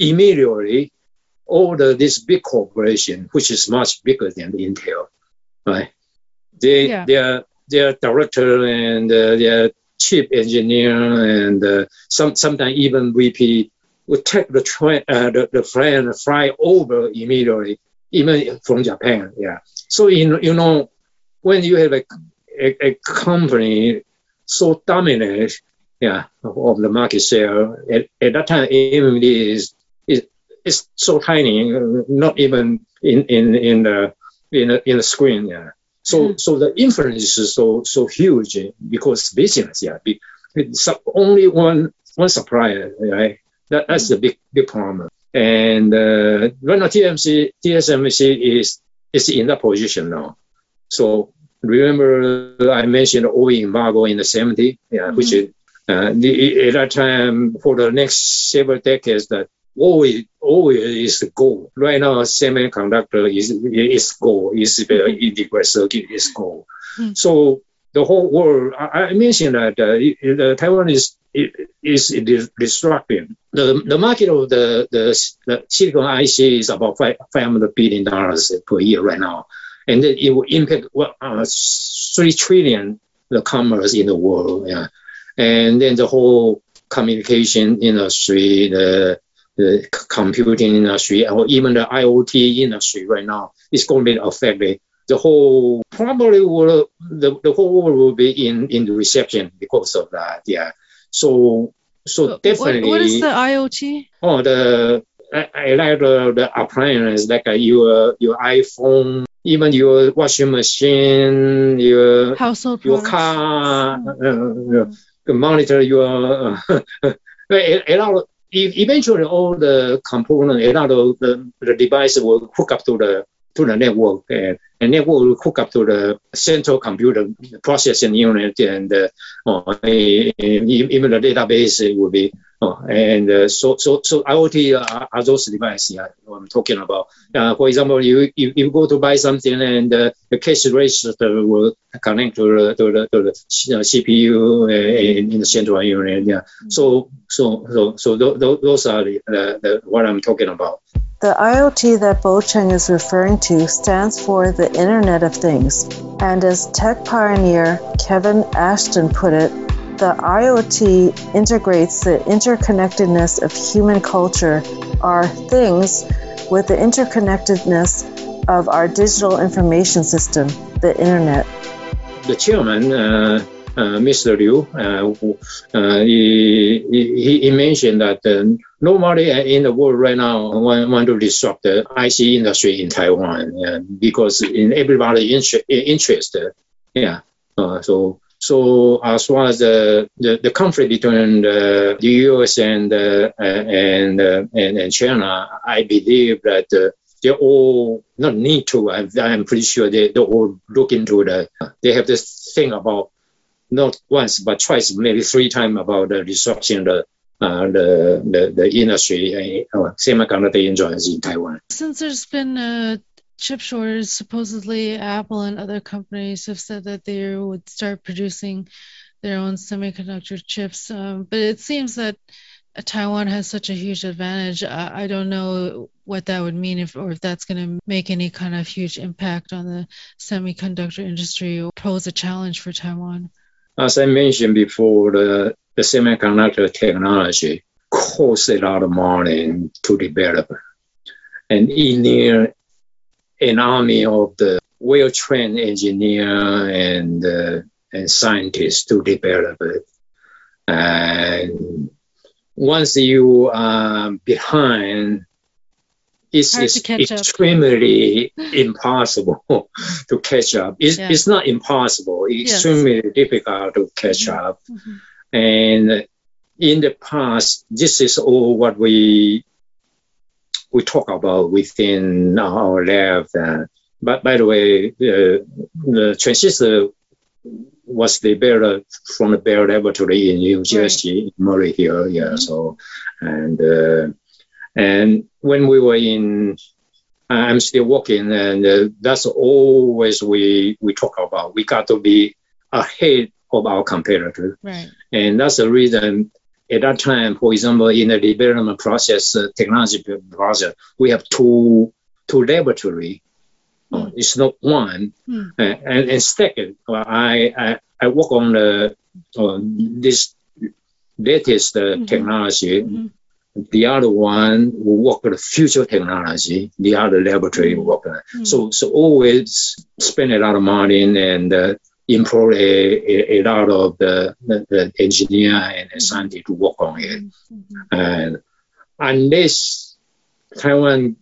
immediately all the, this big corporation, which is much bigger than Intel, right? They yeah. their their director and uh, their chief engineer and uh, some sometimes even V P would take the train, uh, the, the plane, fly over immediately, even from Japan. Yeah. So in you know when you have a a, a company so dominant, yeah, of the market share at, at that time, A M D is is is so tiny, not even in in in the in the, in the screen. Yeah. So, mm. so the influence is so so huge because business, yeah, be, it's only one one supplier, right? That, that's mm. the big big problem. And uh, right now, T S M C is is in that position now. So remember, I mentioned oil embargo in the seventies, yeah, mm. which is, uh, the, at that time for the next several decades that. Oil, oil is gold. Right now, semiconductor is is gold. Is uh, integrated circuit is gold. Mm. So the whole world. I, I mentioned that uh, Taiwan is is, is disrupting the the market of the the, the silicon I C is about five hundred billion dollars per year right now, and it will impact well, uh, three trillion the commerce in the world. Yeah, and then the whole communication industry, the the computing industry, or even the I O T industry right now is going to be affected. The whole probably will the, the whole world will be in in the reception because of that. Yeah. So so but definitely. What, what is the I O T? Oh, the I, I like the, the appliances like your your iPhone, even your washing machine, your household, your products. Car, oh. uh, the monitor, your a lot. Eventually, all the components, a lot of the, the devices will hook up to the to the network, and the network will hook up to the central computer processing unit, and uh, uh, even the database will be. Uh, and uh, so, so, so I O T are, are those devices yeah, I'm talking about. Uh, for example, you, you you go to buy something, and uh, the cash register will connect to the to the, to the C P U in, in the central unit. Yeah. So, so, so, so th- th- those are the, the, the what I'm talking about. The I O T that Bo Chang is referring to stands for the Internet of Things, and as tech pioneer Kevin Ashton put it, the I O T integrates the interconnectedness of human culture, our things, with the interconnectedness of our digital information system, the Internet. The chairman, uh, uh, Mister Liu, uh, uh, he, he, he mentioned that uh, nobody in the world right now want, want to disrupt the I C industry in Taiwan uh, because in everybody's inter- interest. Uh, yeah, uh, so. So as far as the, the, the conflict between the, the U S and uh, and, uh, and and China, I believe that uh, they all not need to. I, I'm pretty sure they, they all look into the. They have this thing about not once but twice, maybe three times about the disruption the uh, the, the the industry, uh, semiconductor industry in Taiwan. Since there's been a chip shortage, supposedly Apple and other companies have said that they would start producing their own semiconductor chips. Um, but it seems that Taiwan has such a huge advantage. I, I don't know what that would mean if, or if that's going to make any kind of huge impact on the semiconductor industry or pose a challenge for Taiwan. As I mentioned before, the, the semiconductor technology costs a lot of money to develop. And in there, an army of the well-trained engineer and uh, and scientists to develop it. And once you are behind, it's, it's extremely impossible to catch up. It's, yeah. it's not impossible, it's yes. extremely difficult to catch mm-hmm. up. Mm-hmm. And in the past, this is all what we we talk about within our lab. Uh, but by the way, uh, the transistor was developed from the Bell Laboratory in New Jersey, right. Murray Hill, yeah. Mm-hmm. So, and uh, and when we were in, I'm still working, and uh, that's always we we talk about. We got to be ahead of our competitor, right. And that's the reason. At that time, for example, in the development process, uh, technology process, we have two two laboratories. Mm. Uh, it's not one. Mm. Uh, and, and second, I, I I work on the uh, this latest uh, mm-hmm. technology. Mm-hmm. The other one will work on the future technology. The other laboratory will work on it. Mm. So so always spend a lot of money and. Uh, employ a, a, a lot of the, the, the engineer and the scientists to work on it. Mm-hmm. And unless Taiwan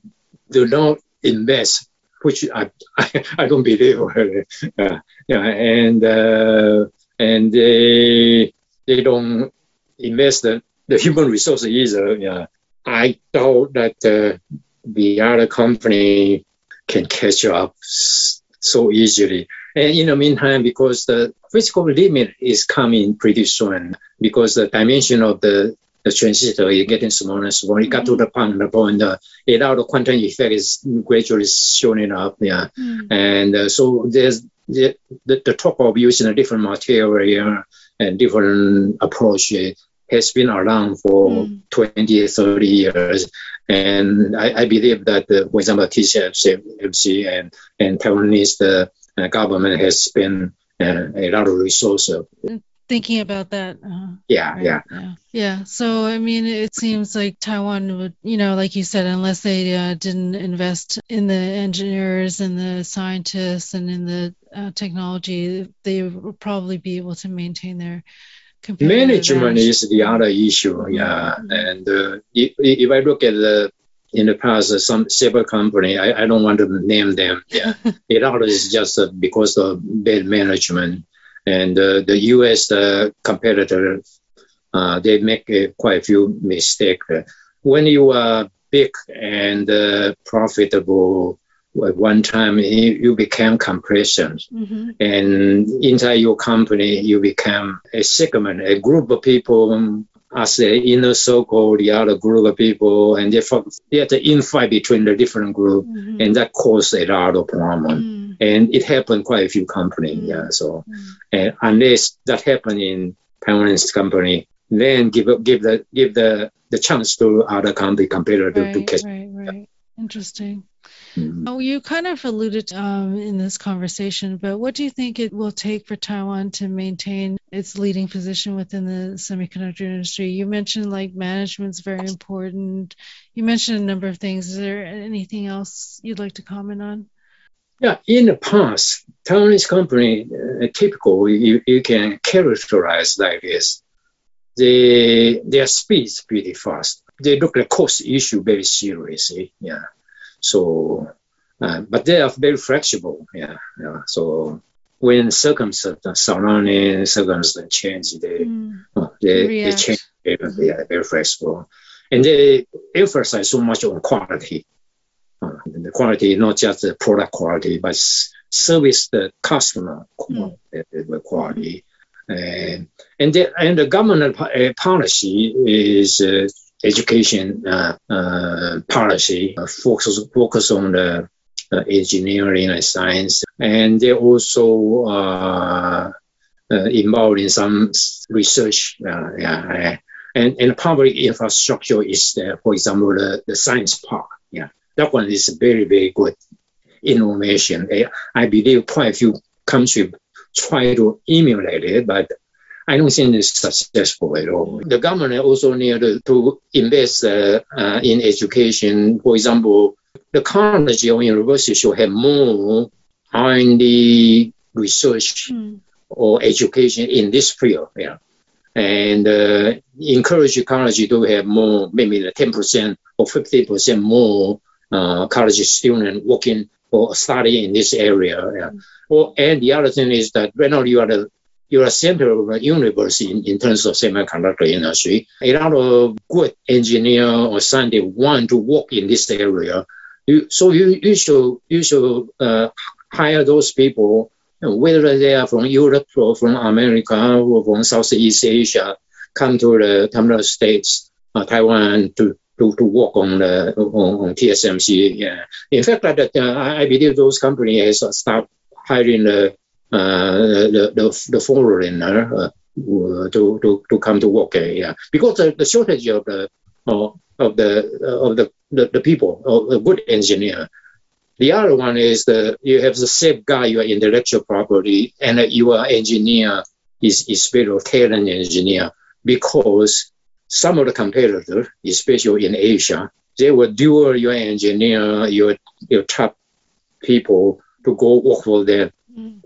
do not invest, which I, I, I don't believe, uh, yeah, and uh, and they, they don't invest the, the human resources either. Yeah. I doubt that uh, the other company can catch up so easily. And in the meantime, because the physical limit is coming pretty soon, because the dimension of the, the transistor is getting smaller and smaller. It got to the point, the point uh, a lot of quantum effect is gradually showing up. Yeah, mm. And uh, so there's the, the, the talk of using a different material and different approach has been around for mm. twenty, thirty years. And I, I believe that, uh, for example, T C F C and, and Taiwanese, the Uh, government has spent uh, a lot of resources thinking about that. Uh, yeah, right, yeah, yeah, yeah. So I mean, it seems like Taiwan would, you know, like you said, unless they uh, didn't invest in the engineers and the scientists and in the uh, technology, they would probably be able to maintain their competitive management. Edge. Is the other issue, yeah. Mm-hmm. And uh, if, if I look at the in the past, uh, some cyber company, I, I don't want to name them. Yeah. It all is just uh, because of bad management. And uh, the U S uh, competitor, uh, they make uh, quite a few mistakes. When you are big and uh, profitable at one time, you, you become compression. Mm-hmm. And inside your company, you become a segment, a group of people as the inner circle, the other group of people, and therefore there's an infight between the different group, mm-hmm. and that caused a lot of problem. Mm-hmm. And it happened quite a few companies. Mm-hmm. Yeah, so mm-hmm. and unless that happened in Taiwanese company, then give give the give the, the chance to other company competitor right, to catch. Right, right, right. Interesting. Mm-hmm. Oh, you kind of alluded um, in this conversation, but what do you think it will take for Taiwan to maintain its leading position within the semiconductor industry? You mentioned like management's very important. You mentioned a number of things. Is there anything else you'd like to comment on? Yeah, in the past, Taiwanese company, uh, typical, you, you can characterize like this. They, their speed is pretty fast. They look at cost issue very seriously, yeah. So, uh, but they are very flexible. Yeah, yeah. So when circumstances, surrounding circumstances change, they mm. uh, they, they change. They, they are very flexible, and they emphasize so much on quality. Uh, the quality, not just the product quality, but service the customer mm. quality. And and the and the government policy is. Uh, Education uh, uh, policy uh, focus focus on the uh, engineering and science, and they also uh, uh, involved in some research. Uh, yeah, and and public infrastructure is there. For example, the, the science park. Yeah, that one is very very good innovation. I, I believe quite a few countries try to emulate it, but. I don't think it's successful at all. The government also need to, to invest uh, uh, in education. For example, the college or university should have more R and D research mm. or education in this field. Yeah, and uh, encourage college to have more, maybe ten percent or fifty percent more uh, college students working or studying in this area. Yeah. Mm. Well, and the other thing is that when you are the you're a center of the universe in, in terms of semiconductor industry. A lot of good engineer or scientists want to work in this area. You, so you, you should, you should uh, hire those people, whether they are from Europe or from America or from Southeast Asia, come to the United States, uh, Taiwan, to, to, to work on, the, on, on T S M C. Yeah. In fact, that, uh, I believe those companies start hiring the Uh, the, the the foreigner uh, to to to come to work, uh, yeah, because the, the shortage of the uh, of the uh, of the, the, the people of a good engineer. The other one is the you have to safeguard your intellectual property, and uh, your engineer is is fellow talent engineer, because some of the competitors, especially in Asia, they will duel your engineer, your your top people to go work for them.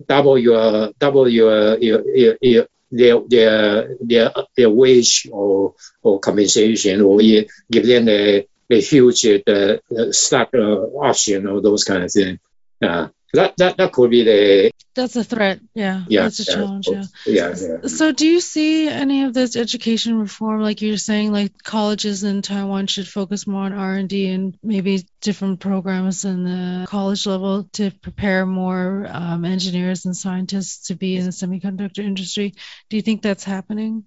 Double your double your, your, your, your their their their their wage or or compensation, or you give them a the huge uh, stock uh, option or those kind of things. Uh, that that that could be the. That's a threat. Yeah, yeah that's a uh, challenge. Yeah. Yeah, yeah. So, do you see any of this education reform, like you're saying, like colleges in Taiwan should focus more on R and D and maybe different programs in the college level to prepare more um, engineers and scientists to be in the semiconductor industry? Do you think that's happening?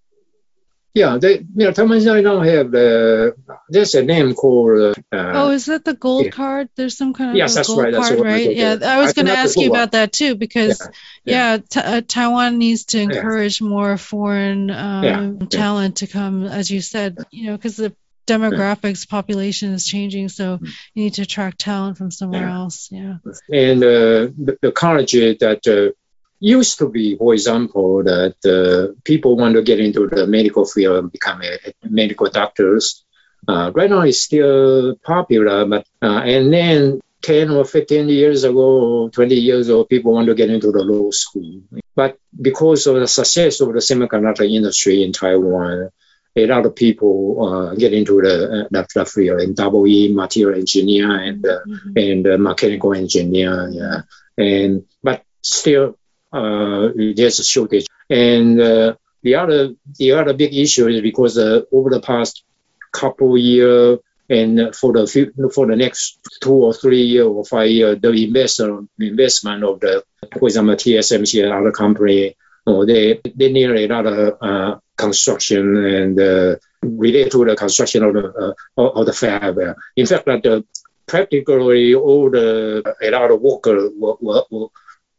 Yeah, they, you know, Taiwan don't have the. Uh, there's a name called. Uh, oh, is that the gold yeah. card? There's some kind of yes, gold that's right. That's card, what right? Yeah, I was going to ask you about that too, because yeah, yeah. yeah t- uh, Taiwan needs to encourage yeah. more foreign um, yeah. talent yeah. to come, as you said, you know, because the demographics, yeah. population is changing, so mm. you need to attract talent from somewhere yeah. else. Yeah, and uh, the, the college that. Uh, Used to be, for example, that uh, people want to get into the medical field and become a, a medical doctors. Uh, right now, it's still popular, but uh, and then ten or fifteen years ago, twenty years ago, people want to get into the law school. But because of the success of the semiconductor industry in Taiwan, a lot of people uh, get into the, uh, the field and double E material engineer and uh, mm-hmm. and uh, mechanical engineer. Yeah, and but still. Uh, there's a shortage, and uh, the other the other big issue is because uh, over the past couple years and for the few, for the next two or three years or five years, the investment investment of the, for example, T S M C and other company, oh, they they need a lot of uh, construction and uh, related to the construction of the uh, of the fab. In fact, that uh, practically all the a lot of workers were, were, were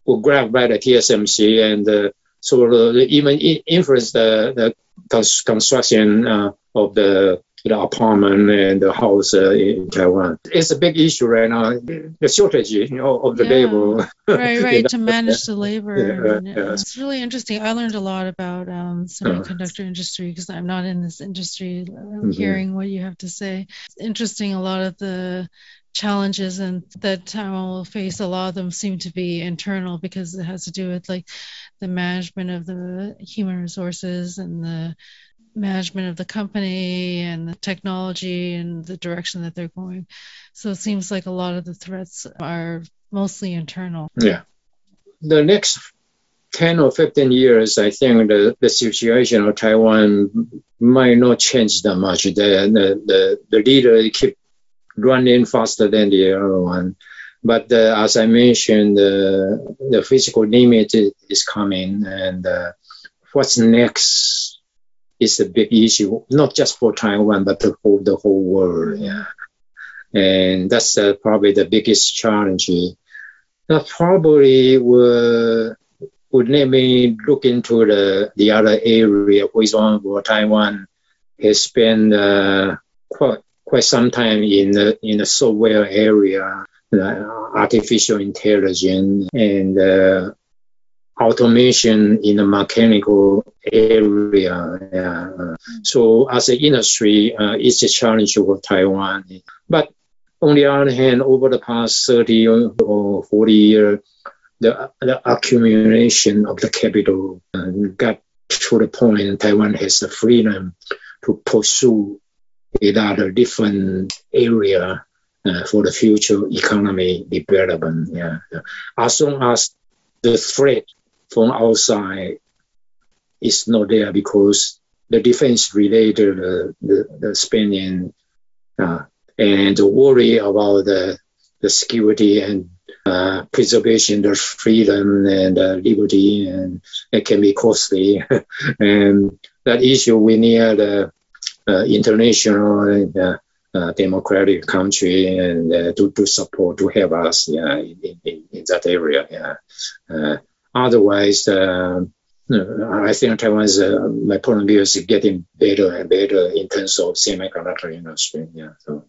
were grabbed by the T S M C, and uh, so the, even influence the, the cons- construction uh, of the, the apartment and the house uh, in Taiwan. It's a big issue right now, the shortage, you know, of the yeah. labor. Right, right, to manage the labor. Yeah, and, uh, yeah. It's really interesting. I learned a lot about um, semiconductor uh, industry because I'm not in this industry. I'm mm-hmm. hearing what you have to say. It's interesting, a lot of the challenges and that Taiwan will face, a lot of them seem to be internal because it has to do with like the management of the human resources and the management of the company and the technology and the direction that they're going. So it seems like a lot of the threats are mostly internal. Yeah. The next ten or fifteen years, I think the, the situation of Taiwan might not change that much. The, the, the, the leader keep running faster than the other one. But uh, as I mentioned, uh, the physical limit is coming, and uh, what's next is a big issue, not just for Taiwan, but for the whole world. Yeah. And that's uh, probably the biggest challenge. That probably will, would let me look into the, the other area, for example, Taiwan has spent uh, quite quite some time in the in the software area, uh, artificial intelligence and uh, automation in the mechanical area. Uh, so as an industry, uh, it's a challenge for Taiwan. But on the other hand, over the past thirty or forty years, the, the accumulation of the capital uh, got to the point Taiwan has the freedom to pursue in other different area uh, for the future economy development. Yeah. As long as the threat from outside is not there because the defense-related uh, the, the spending uh, and the worry about the, the security and uh, preservation of freedom and uh, liberty, and it can be costly. And that issue we near the uh, international uh, uh, democratic country and uh, to, to support, to help us yeah, in, in, in that area. Yeah. Uh, otherwise, uh, I think Taiwan's, uh, my point of view is getting better and better in terms of semiconductor industry. Yeah, so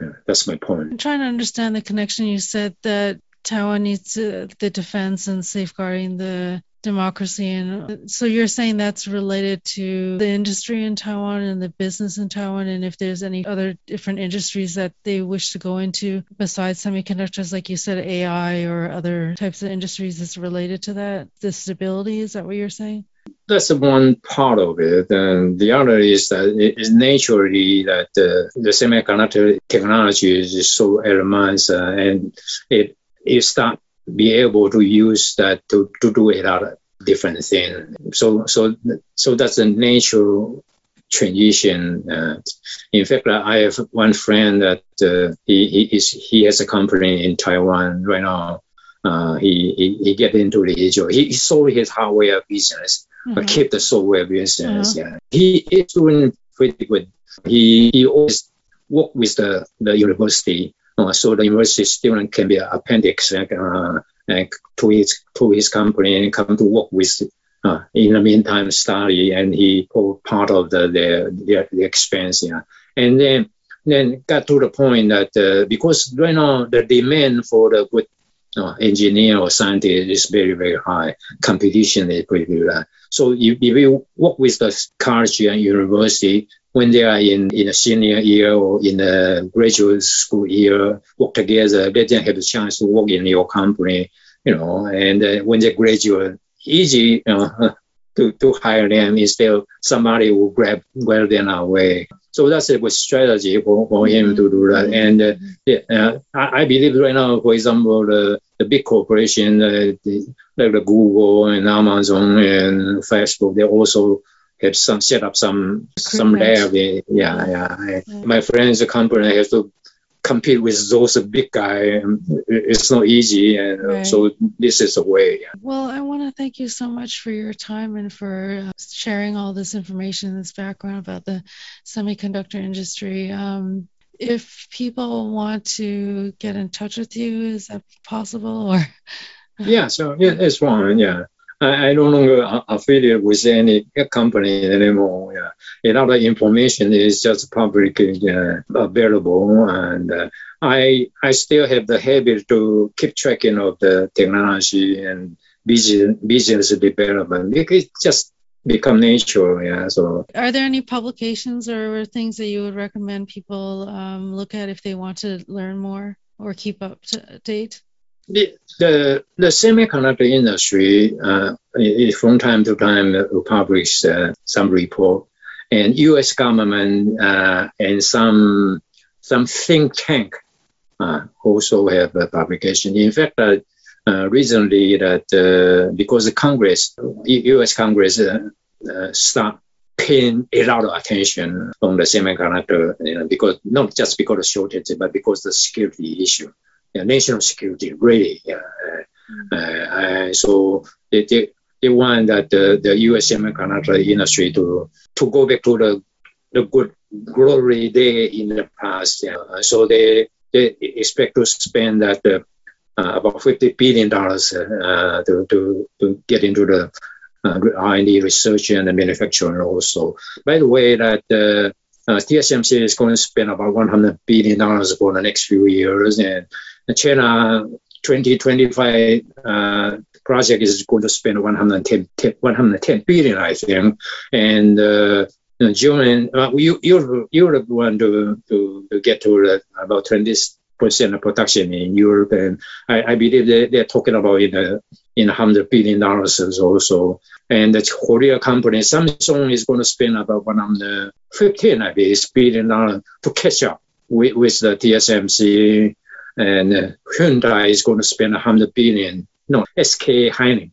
yeah, that's my point. I'm trying to understand the connection. You said that Taiwan needs uh, the defense and safeguarding the democracy, and so you're saying that's related to the industry in Taiwan and the business in Taiwan, and if there's any other different industries that they wish to go into besides semiconductors, like you said, A I or other types of industries, is related to that, the stability. Is that what you're saying? That's one part of it, and the other is that it is naturally that uh, the semiconductor technology is so advanced, uh, and it it starts be able to use that to, to do a lot of different things. So so so that's a natural transition. Uh, in fact, I have one friend that uh, he he, is, he has a company in Taiwan right now. Uh, he, he he get into the issue. He, he sold his hardware business, mm-hmm. but kept the software business. Mm-hmm. Yeah, he is doing pretty good. He he always work with the, the university. Uh, so the university student can be an appendix uh, and to his to his company and come to work with. Uh, in the meantime, study, and he hold part of the their the, the expense. Yeah, and then then got to the point that uh, because right now the demand for the good uh, engineer or scientist is very very high, competition is pretty high. So if, if you work with the college and university, when they are in, in a senior year or in a graduate school year, work together, they didn't have a chance to work in your company, you know, and uh, when they graduate, easy uh, to, to hire them instead of somebody who grab well them away. So that's a good strategy for, for him mm-hmm. to do that. Mm-hmm. And uh, yeah, uh, I, I believe right now, for example, the, the big corporation, uh, the, like the Google and Amazon and Facebook, they also have some set up some some lab. Yeah, yeah. Right. My friend's company has to compete with those big guys. It's not easy, and right. so this is a way. Well, I want to thank you so much for your time and for sharing all this information, this background about the semiconductor industry. Um, if people want to get in touch with you, is that possible? Or yeah, so yeah, it's fine. Yeah. I no longer affiliate with any company anymore. Yeah. A lot of information is just publicly uh, available, and uh, I I still have the habit to keep tracking of the technology and business business development. It just become natural. Yeah. So, are there any publications or things that you would recommend people um, look at if they want to learn more or keep up to date? The, the the semiconductor industry uh, is from time to time uh, publish uh, some report, and U S government uh, and some some think tank uh, also have a publication. In fact, uh, uh, recently that uh, because the Congress, U S Congress, uh, uh, start paying a lot of attention on the semiconductor, you know, because not just because of shortage, but because of the security issue. Yeah, national security, really. Yeah. Mm-hmm. Uh, uh, so they, they, they want that the, the U S semiconductor industry to to go back to the the good glory day in the past. Yeah. So they they expect to spend that uh, uh, about fifty billion dollars uh, to, to to get into the uh, R and D research and the manufacturing also. By the way, that uh, uh, T S M C is going to spend about one hundred billion dollars for the next few years, and China twenty twenty-five uh, project is going to spend one hundred ten billion, I think. And uh, German, uh, Europe, Europe want to, to, to get to uh, about twenty percent of production in Europe. And I, I believe they, they're talking about in a, in one hundred billion dollars also. And the Korea company, Samsung, is going to spend about one hundred fifteen, I believe, billion dollars to catch up with, with the T S M C. And uh, Hyundai is going to spend one hundred billion. No, S K Hynix,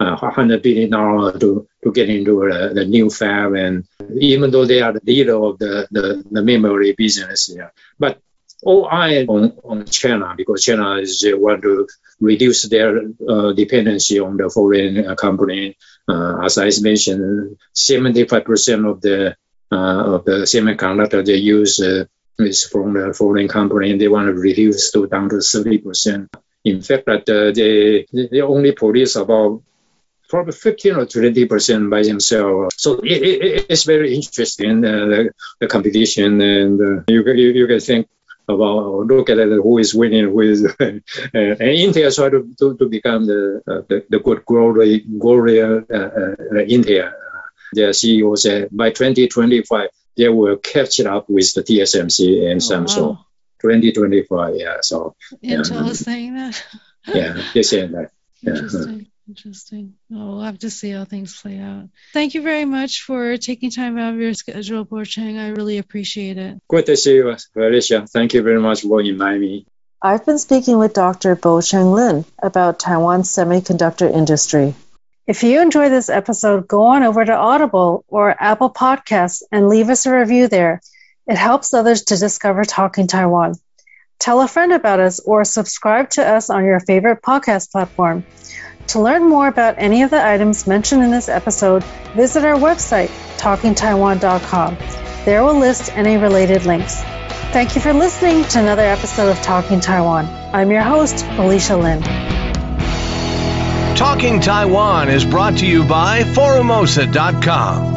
uh, one hundred billion dollars to, to get into uh, the new fab. And even though they are the leader of the, the, the memory business, yeah. But all eye on, on China, because China is uh, want to reduce their uh, dependency on the foreign uh, company. Uh, as I mentioned, seventy-five percent of the uh, of the semiconductor they use uh, is from the foreign company, and they want to reduce to down to thirty percent. In fact, that uh, they they only produce about probably fifteen or twenty percent by themselves. So it, it, it's very interesting uh, the, the competition, and uh, you, you you can think about look at it, who is winning, who is uh, and India tried to, to to become the uh, the, the good glory glory uh, uh, India. Their C E O said by twenty twenty-five they will catch it up with the T S M C and oh, Samsung. Wow. twenty twenty-five, yeah. So Intel is um, saying that. Yeah, they're saying that. Yeah. Interesting. Interesting. Well, we'll have to see how things play out. Thank you very much for taking time out of your schedule, Bo Chang. I really appreciate it. Good to see you, Felicia. Thank you very much for inviting me. I've been speaking with Doctor Bo Chang Lin about Taiwan's semiconductor industry. If you enjoyed this episode, go on over to Audible or Apple Podcasts and leave us a review there. It helps others to discover Talking Taiwan. Tell a friend about us or subscribe to us on your favorite podcast platform. To learn more about any of the items mentioned in this episode, visit our website, talking taiwan dot com. There we'll list any related links. Thank you for listening to another episode of Talking Taiwan. I'm your host, Felicia Lin. Talking Taiwan is brought to you by Forumosa dot com.